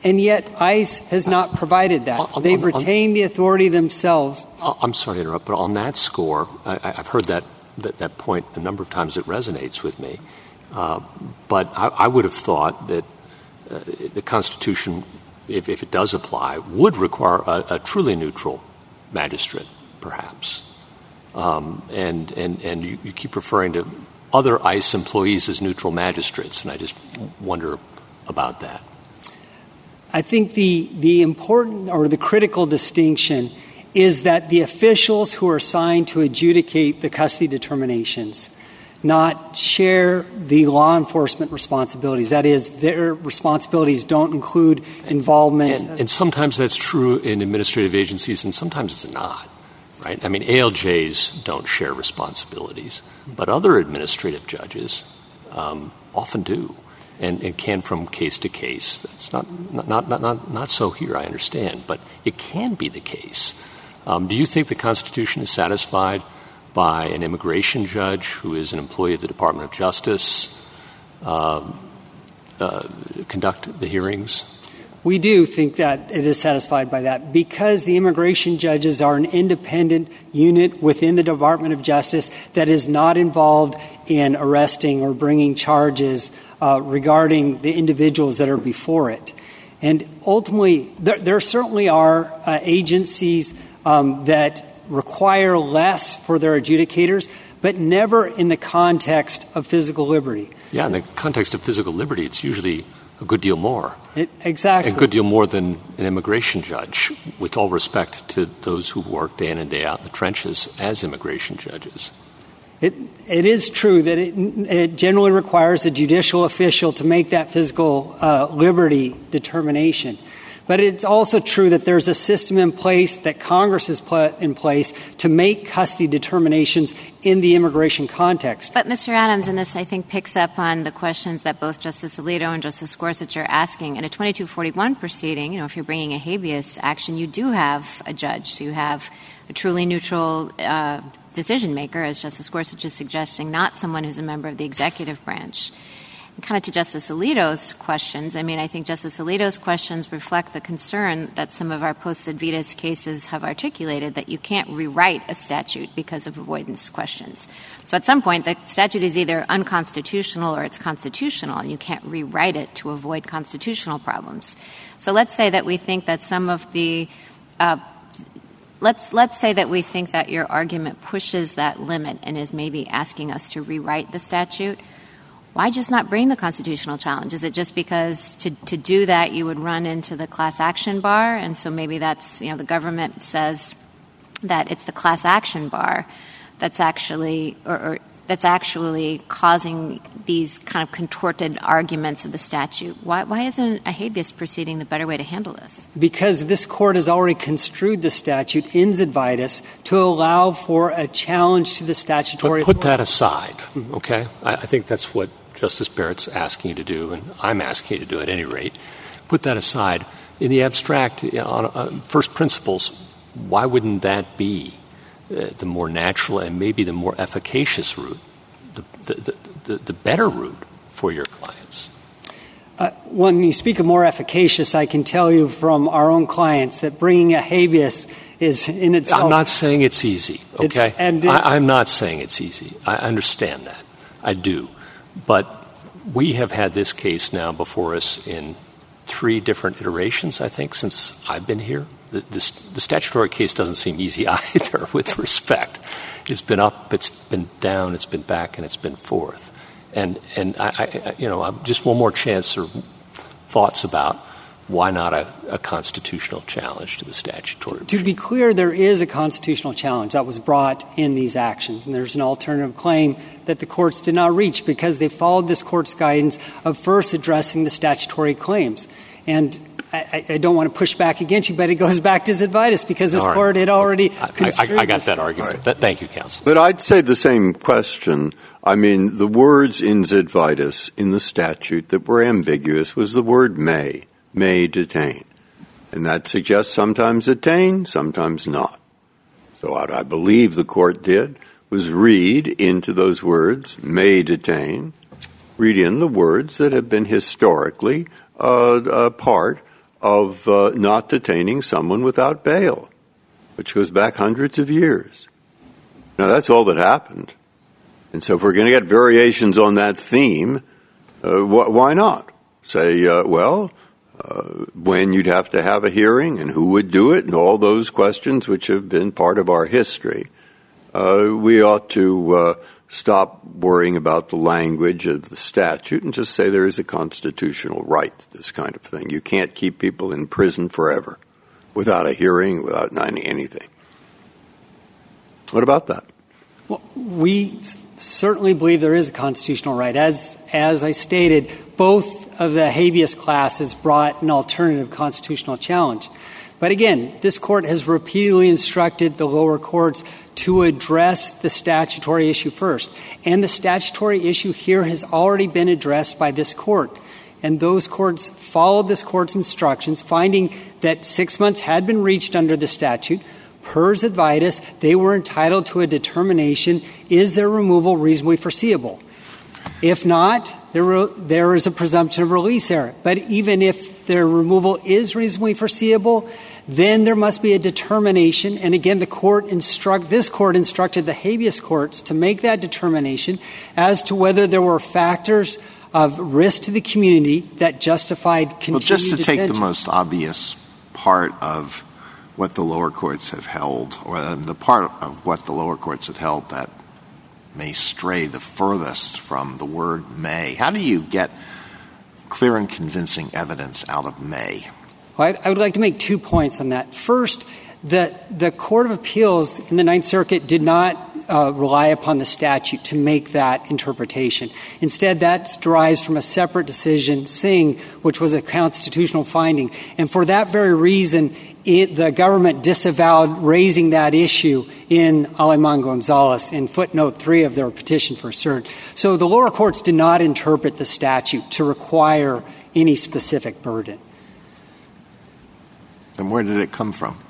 And yet ICE has not provided that. On, on, They've retained on, the authority themselves. I'm sorry to interrupt, but on that score, I, I've heard that, that, that point a number of times. It resonates with me. Uh, but I, I would have thought that uh, the Constitution – If, if it does apply, would require a, a truly neutral magistrate, perhaps. Um, and and, and you, you keep referring to other ICE employees as neutral magistrates, and I just wonder about that. I think the, the important or the critical distinction is that the officials who are assigned to adjudicate the custody determinations not share the law enforcement responsibilities. That is, their responsibilities don't include involvement. And, and sometimes that's true in administrative agencies, and sometimes it's not, right? I mean, A L Js don't share responsibilities, but other administrative judges um, often do and, and can from case to case. It's not, not, not, not, not so here, I understand, but it can be the case. Um, do you think the Constitution is satisfied by an immigration judge who is an employee of the Department of Justice, uh, uh, conduct the hearings? We do think that it is satisfied by that because the immigration judges are an independent unit within the Department of Justice that is not involved in arresting or bringing charges uh, regarding the individuals that are before it. And ultimately, there, there certainly are uh, agencies um, that require less for their adjudicators, but never in the context of physical liberty. Yeah, in the context of physical liberty, it's usually a good deal more. It, exactly. A good deal more than an immigration judge, with all respect to those who work day in and day out in the trenches as immigration judges. It, it is true that it, it generally requires the judicial official to make that physical uh, liberty determination. But it's also true that there's a system in place that Congress has put in place to make custody determinations in the immigration context. But, Mister Adams, and this, I think, picks up on the questions that both Justice Alito and Justice Gorsuch are asking. In a twenty-two forty-one proceeding, you know, if you're bringing a habeas action, you do have a judge. So you have a truly neutral uh, decision maker, as Justice Gorsuch is suggesting, not someone who's a member of the executive branch. kind of to Justice Alito's questions, I mean, I think Justice Alito's questions reflect the concern that some of our post-Zadvydas cases have articulated, that you can't rewrite a statute because of avoidance questions. So at some point, the statute is either unconstitutional or it's constitutional, and you can't rewrite it to avoid constitutional problems. So let's say that we think that some of the uh, – let's let's say that we think that your argument pushes that limit and is maybe asking us to rewrite the statute. Why just not bring the constitutional challenge? Is it just because to, to do that you would run into the class action bar? And so maybe that's, you know, the government says that it's the class action bar that's actually or, or that's actually causing these kind of contorted arguments of the statute. Why, why isn't a habeas proceeding the better way to handle this? Because this Court has already construed the statute in Zadvydas to allow for a challenge to the statutory. But put authority. That aside, mm-hmm. okay? I, I think that's what Justice Barrett's asking you to do, and I'm asking you to do at any rate. Put that aside. In the abstract, on uh, first principles, why wouldn't that be uh, the more natural and maybe the more efficacious route, the, the, the, the better route for your clients? Uh, when you speak of more efficacious, I can tell you from our own clients that bringing a habeas is in itself— I'm not saying it's easy, okay? It's, and it, I, I'm not saying it's easy. I understand that. I do. But we have had this case now before us in three different iterations, I think, since I've been here. The, this, the statutory case doesn't seem easy either, with respect. It's been up, it's been down, it's been back, and it's been forth. And, and I, I, you know, just one more chance or thoughts about why not a, a constitutional challenge to the statutory? To be clear, there is a constitutional challenge that was brought in these actions, and there's an alternative claim that the courts did not reach because they followed this Court's guidance of first addressing the statutory claims. And I, I don't want to push back against you, but it goes back to Zadvydas because this right. Court had already I, I, I got that argument. Right. Th- thank you, counsel. But I'd say the same question. I mean, the words in Zadvydas in the statute that were ambiguous was the word may. may detain. And that suggests sometimes detain, sometimes not. So what I believe the Court did was read into those words, may detain, read in the words that have been historically uh, a part of uh, not detaining someone without bail, which goes back hundreds of years. Now, that's all that happened. And so if we're going to get variations on that theme, uh, wh- why not? Say, uh, well... Uh, when you'd have to have a hearing and who would do it and all those questions which have been part of our history, uh, we ought to uh, stop worrying about the language of the statute and just say there is a constitutional right to this kind of thing. You can't keep people in prison forever without a hearing, without anything. What about that? Well, we certainly believe there is a constitutional right. As, as I stated, both of the habeas class has brought an alternative constitutional challenge. But again, this Court has repeatedly instructed the lower courts to address the statutory issue first. And the statutory issue here has already been addressed by this Court. And those courts followed this Court's instructions, finding that six months had been reached under the statute. Per Zadvydas, they were entitled to a determination, is their removal reasonably foreseeable? If not, there, re- there is a presumption of release there. But even if their removal is reasonably foreseeable, then there must be a determination. And again, the court instruct this court instructed the habeas courts to make that determination as to whether there were factors of risk to the community that justified continued. Well, just to detention. Take the most obvious part of what the lower courts have held, or the part of what the lower courts have held that may stray the furthest from the word may. How do you get clear and convincing evidence out of may? Well, I would like to make two points on that. First, the, the Court of Appeals in the Ninth Circuit did not uh, rely upon the statute to make that interpretation. Instead, that derives from a separate decision, Singh, which was a constitutional finding. And for that very reason, It, the government disavowed raising that issue in Aleman-Gonzalez in footnote three of their petition for cert. So the lower courts did not interpret the statute to require any specific burden. Then where did it come from?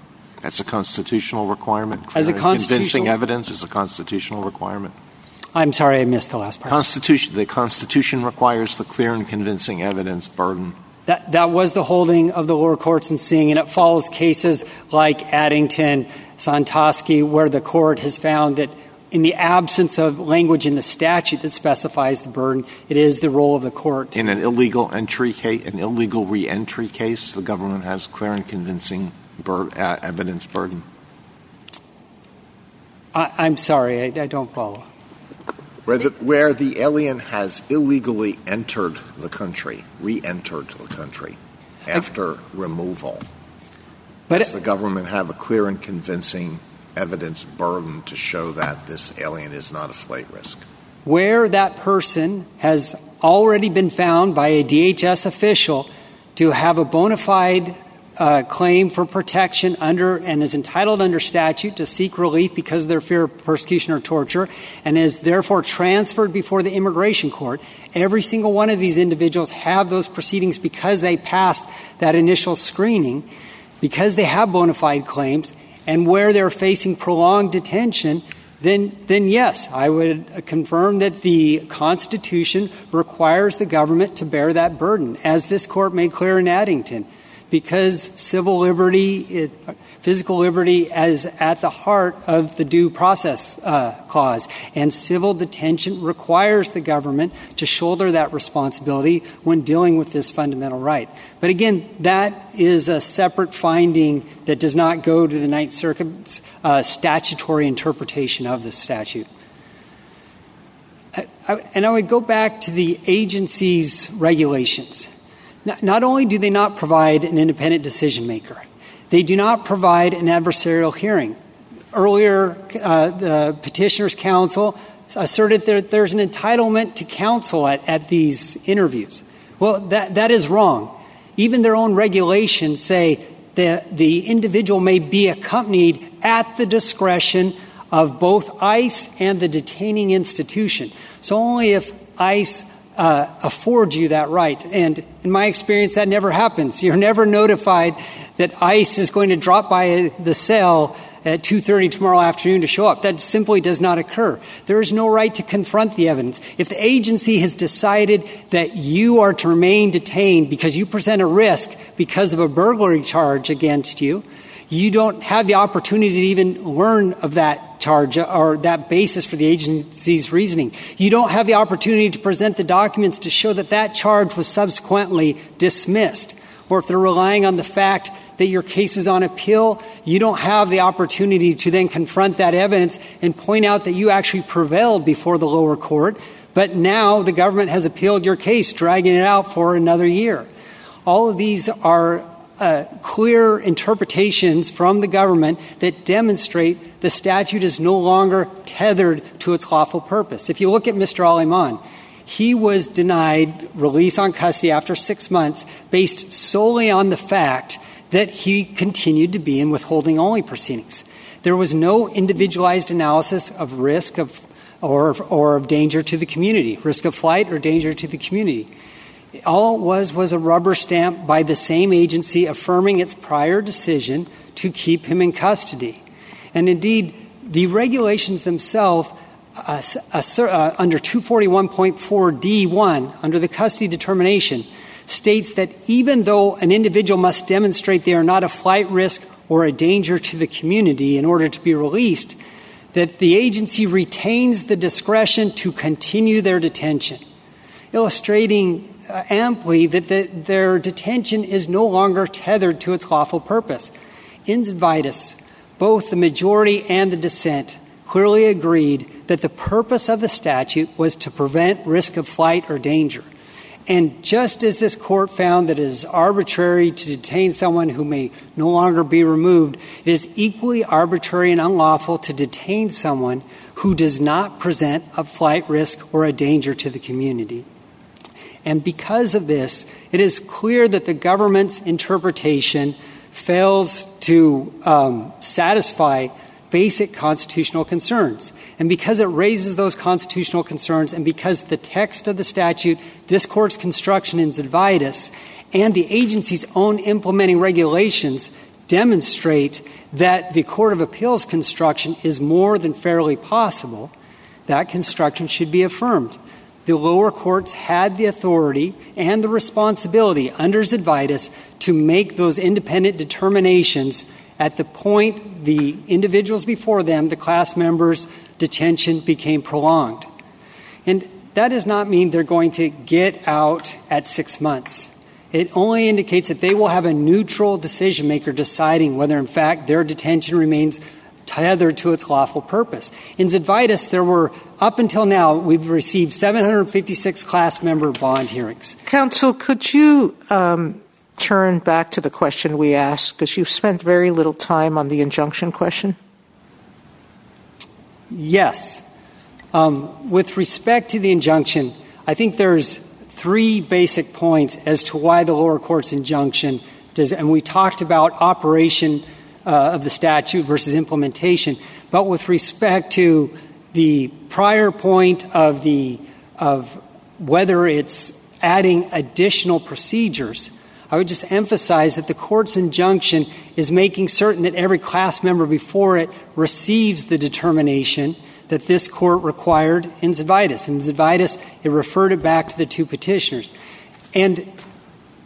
That's a constitutional requirement? As a constitutional, convincing evidence is a constitutional requirement? I'm sorry, I missed the last part. Constitution, the Constitution requires the clear and convincing evidence burden. That, that was the holding of the lower courts in Singh, and it follows cases like Addington, Santosky, where the court has found that in the absence of language in the statute that specifies the burden, it is the role of the court. In an illegal entry case, an illegal reentry case, the government has clear and convincing bur- uh, evidence burden. I, I'm sorry, I, I don't follow. Where the, where the alien has illegally entered the country, re-entered the country after I, removal, but does it, the government have a clear and convincing evidence burden to show that this alien is not a flight risk? Where that person has already been found by a D H S official to have a bona fide Uh, claim for protection under and is entitled under statute to seek relief because of their fear of persecution or torture and is therefore transferred before the immigration court. Every single one of these individuals have those proceedings because they passed that initial screening, because they have bona fide claims, and where they're facing prolonged detention, then, then yes, I would confirm that the Constitution requires the government to bear that burden, as this court made clear in Addington. Because civil liberty, it, physical liberty, is at the heart of the due process uh, clause, and civil detention requires the government to shoulder that responsibility when dealing with this fundamental right. But again, that is a separate finding that does not go to the Ninth Circuit's uh, statutory interpretation of this statute. I, I, and I would go back to the agency's regulations. Not only do they not provide an independent decision-maker, they do not provide an adversarial hearing. Earlier, uh, the petitioner's counsel asserted that there's an entitlement to counsel at, at these interviews. Well, that, that is wrong. Even their own regulations say that the individual may be accompanied at the discretion of both ICE and the detaining institution. So only if ICE Uh, afford you that right. And in my experience, that never happens. You're never notified that ICE is going to drop by the cell at two thirty tomorrow afternoon to show up. That simply does not occur. There is no right to confront the evidence. If the agency has decided that you are to remain detained because you present a risk because of a burglary charge against you, you don't have the opportunity to even learn of that charge or that basis for the agency's reasoning. You don't have the opportunity to present the documents to show that that charge was subsequently dismissed. Or if they're relying on the fact that your case is on appeal, you don't have the opportunity to then confront that evidence and point out that you actually prevailed before the lower court, but now the government has appealed your case, dragging it out for another year. All of these are Uh, clear interpretations from the government that demonstrate the statute is no longer tethered to its lawful purpose. If you look at Mister Aleman, he was denied release on custody after six months based solely on the fact that he continued to be in withholding-only proceedings. There was no individualized analysis of risk of or, or of danger to the community, risk of flight or danger to the community. All it was was a rubber stamp by the same agency affirming its prior decision to keep him in custody. And indeed, the regulations themselves uh, uh, under two forty-one point four D one, under the custody determination, states that even though an individual must demonstrate they are not a flight risk or a danger to the community in order to be released, that the agency retains the discretion to continue their detention, illustrating Uh, amply that the, their detention is no longer tethered to its lawful purpose. In Zadvydas, both the majority and the dissent clearly agreed that the purpose of the statute was to prevent risk of flight or danger. And just as this court found that it is arbitrary to detain someone who may no longer be removed, it is equally arbitrary and unlawful to detain someone who does not present a flight risk or a danger to the community. And because of this, it is clear that the government's interpretation fails to um, satisfy basic constitutional concerns. And because it raises those constitutional concerns, and because the text of the statute, this Court's construction in Zadvydas, and the agency's own implementing regulations demonstrate that the Court of Appeals construction is more than fairly possible, that construction should be affirmed. The lower courts had the authority and the responsibility under Zadvydas to make those independent determinations at the point the individuals before them, the class members' detention became prolonged. And that does not mean they're going to get out at six months. It only indicates that they will have a neutral decision-maker deciding whether, in fact, their detention remains tethered to its lawful purpose. In Zadvydas, there were, up until now, we've received seven hundred fifty-six class member bond hearings. Counsel, could you um, turn back to the question we asked, because you've spent very little time on the injunction question? Yes. Um, with respect to the injunction, I think there's three basic points as to why the lower court's injunction does, and we talked about operation uh, of the statute versus implementation, but with respect to the prior point of the of whether it's adding additional procedures, I would just emphasize that the court's injunction is making certain that every class member before it receives the determination that this court required in Zadvydas. In Zadvydas, it referred it back to the two petitioners. And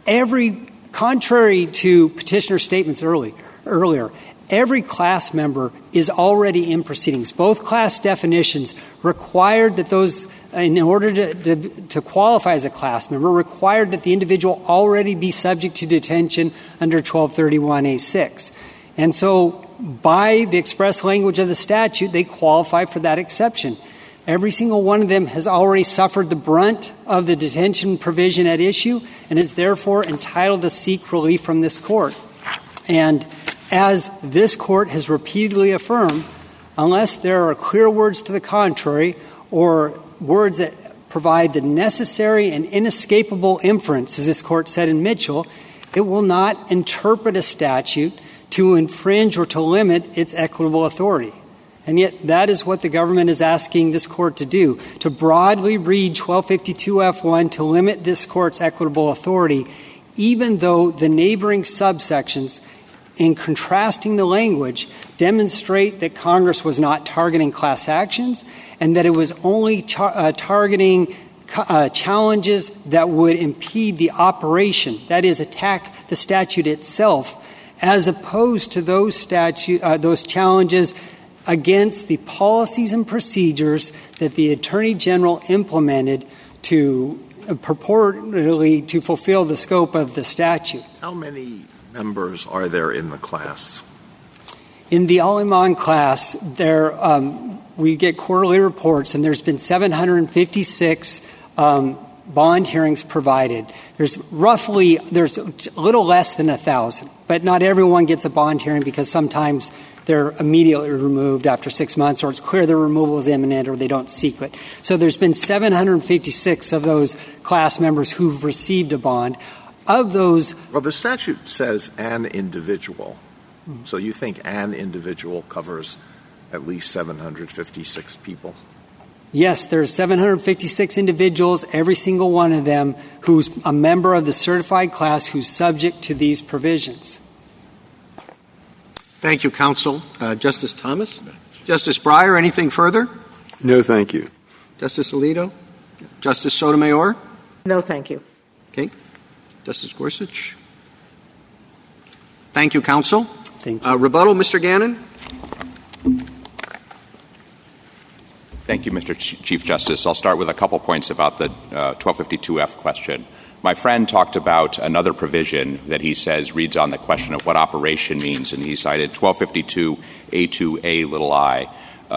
every, contrary to petitioner's statements early, earlier, every class member is already in proceedings. Both class definitions required that those, in order to, to, to qualify as a class member, required that the individual already be subject to detention under twelve thirty-one A six. And so, by the express language of the statute, they qualify for that exception. Every single one of them has already suffered the brunt of the detention provision at issue and is therefore entitled to seek relief from this court. And as this court has repeatedly affirmed, unless there are clear words to the contrary or words that provide the necessary and inescapable inference, as this court said in Mitchell, it will not interpret a statute to infringe or to limit its equitable authority. And yet that is what the government is asking this court to do, to broadly read twelve fifty-two F one to limit this court's equitable authority, even though the neighboring subsections, in contrasting the language, demonstrate that Congress was not targeting class actions and that it was only tar- uh, targeting Uh, challenges that would impede the operation, that is, attack the statute itself, as opposed to those statute, uh, those challenges against the policies and procedures that the Attorney General implemented to uh, purportedly to fulfill the scope of the statute. How many members are there in the class? In the Aleman class, there um, we get quarterly reports, and there's been seven hundred fifty-six um, bond hearings provided. There's roughly, there's a little less than one thousand, but not everyone gets a bond hearing because sometimes they're immediately removed after six months, or it's clear their removal is imminent, or they don't seek it. So there's been seven hundred fifty-six of those class members who've received a bond. Of those... Well, the statute says an individual. Mm-hmm. So you think an individual covers at least seven hundred fifty-six people? Yes, there's seven hundred fifty-six individuals, every single one of them who's a member of the certified class who's subject to these provisions. Thank you, counsel. Uh, Justice Thomas? Justice Breyer, anything further? No, thank you. Justice Alito? Justice Sotomayor? No, thank you. Okay. Justice Gorsuch? Thank you, counsel. Thank you. Uh, rebuttal, Mister Gannon? Thank you, Mister Ch- Chief Justice. I'll start with a couple points about the uh, twelve fifty-two F question. My friend talked about another provision that he says reads on the question of what operation means, and he cited twelve fifty-two A two A little I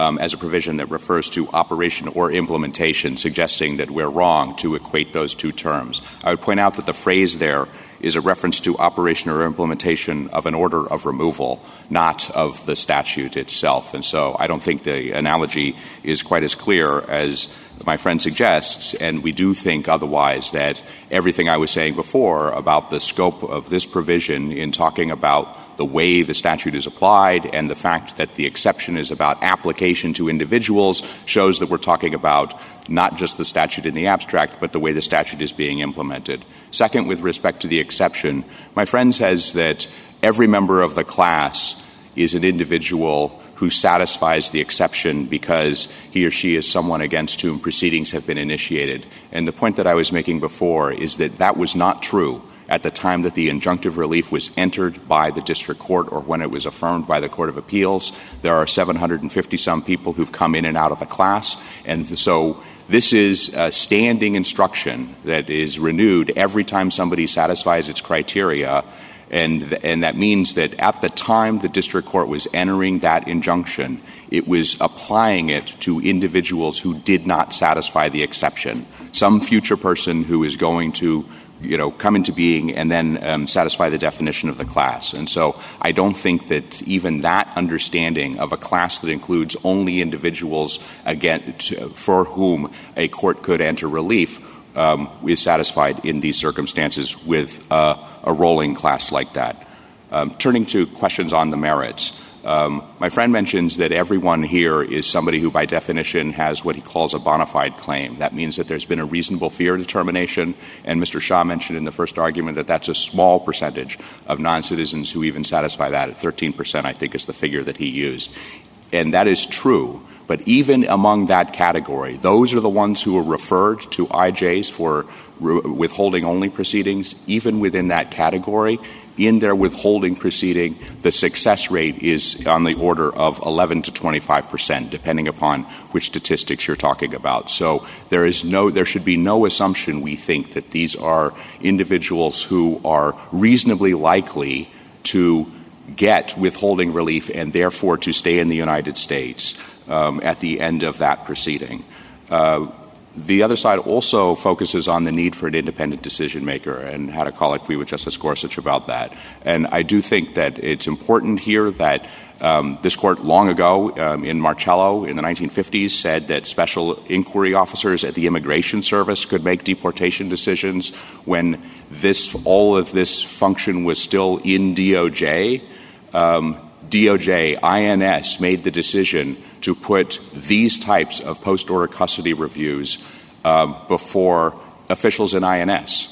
um, as a provision that refers to operation or implementation, suggesting that we're wrong to equate those two terms. I would point out that the phrase there is a reference to operation or implementation of an order of removal, not of the statute itself. And so I don't think the analogy is quite as clear as my friend suggests, and we do think otherwise that everything I was saying before about the scope of this provision in talking about the way the statute is applied and the fact that the exception is about application to individuals shows that we're talking about not just the statute in the abstract, but the way the statute is being implemented. Second, with respect to the exception, my friend says that every member of the class is an individual who satisfies the exception because he or she is someone against whom proceedings have been initiated. And the point that I was making before is that that was not true at the time that the injunctive relief was entered by the district court or when it was affirmed by the Court of Appeals. There are seven hundred fifty-some people who've come in and out of the class. And so this is a standing instruction that is renewed every time somebody satisfies its criteria. And, and that means that at the time the district court was entering that injunction, it was applying it to individuals who did not satisfy the exception. Some future person who is going to, you know, come into being and then um, satisfy the definition of the class. And so I don't think that even that understanding of a class that includes only individuals again for whom a court could enter relief um, is satisfied in these circumstances with uh, a rolling class like that. Um, turning to questions on the merits, um, my friend mentions that everyone here is somebody who by definition has what he calls a bona fide claim. That means that there's been a reasonable fear determination, and Mister Shah mentioned in the first argument that that's a small percentage of non-citizens who even satisfy that. At thirteen percent, I think, is the figure that he used. And that is true. But even among that category, those are the ones who are referred to I Js for re- withholding only proceedings. Even within that category, in their withholding proceeding, the success rate is on the order of eleven to twenty-five percent, depending upon which statistics you're talking about. So there is no, there should be no assumption, we think, that these are individuals who are reasonably likely to get withholding relief and therefore to stay in the United States Um, at the end of that proceeding. Uh, the other side also focuses on the need for an independent decision-maker and had a colloquy with Justice Gorsuch about that. And I do think that it's important here that um, this court long ago um, in Marcello in the nineteen fifties said that special inquiry officers at the Immigration Service could make deportation decisions when this all of this function was still in D O J. Um, D O J, I N S, made the decision to put these types of post-order custody reviews um, before officials in I N S,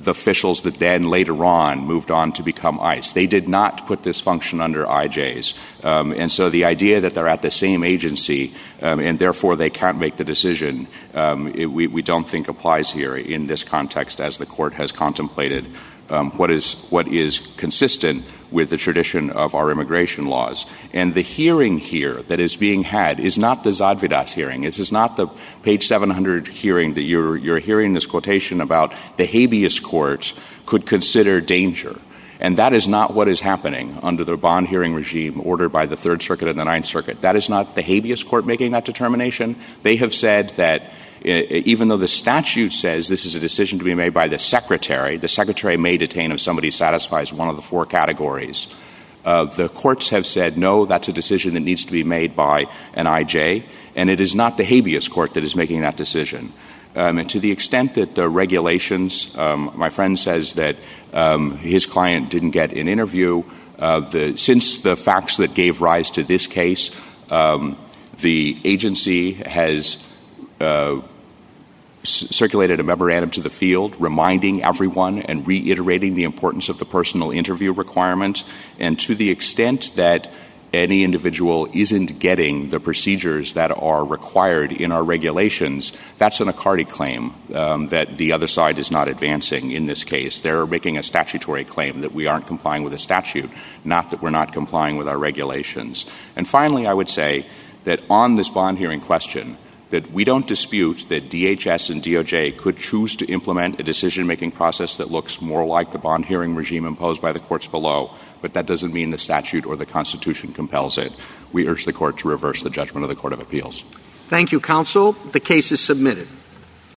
the officials that then later on moved on to become ICE. They did not put this function under I Js. Um, and so the idea that they're at the same agency um, and therefore they can't make the decision, um, it, we, we don't think applies here in this context as the court has contemplated Um, what is what is consistent with the tradition of our immigration laws. And the hearing here that is being had is not the Zadvydas hearing. This is not the page seven hundred hearing that you're, you're hearing this quotation about the habeas court could consider danger. And that is not what is happening under the bond hearing regime ordered by the Third Circuit and the Ninth Circuit. That is not the habeas court making that determination. They have said that even though the statute says this is a decision to be made by the secretary, the secretary may detain if somebody satisfies one of the four categories. Uh, the courts have said, no, that's a decision that needs to be made by an I J, and it is not the habeas court that is making that decision. Um, and to the extent that the regulations, um, my friend says that um, his client didn't get an interview, uh, the, since the facts that gave rise to this case, um, the agency has uh, circulated a memorandum to the field reminding everyone and reiterating the importance of the personal interview requirement. And to the extent that any individual isn't getting the procedures that are required in our regulations, that's an Accardi claim um, that the other side is not advancing in this case. They're making a statutory claim that we aren't complying with a statute, not that we're not complying with our regulations. And finally, I would say that on this bond hearing question, that we don't dispute that D H S and D O J could choose to implement a decision-making process that looks more like the bond hearing regime imposed by the courts below, but that doesn't mean the statute or the Constitution compels it. We urge the court to reverse the judgment of the Court of Appeals. Thank you, counsel. The case is submitted.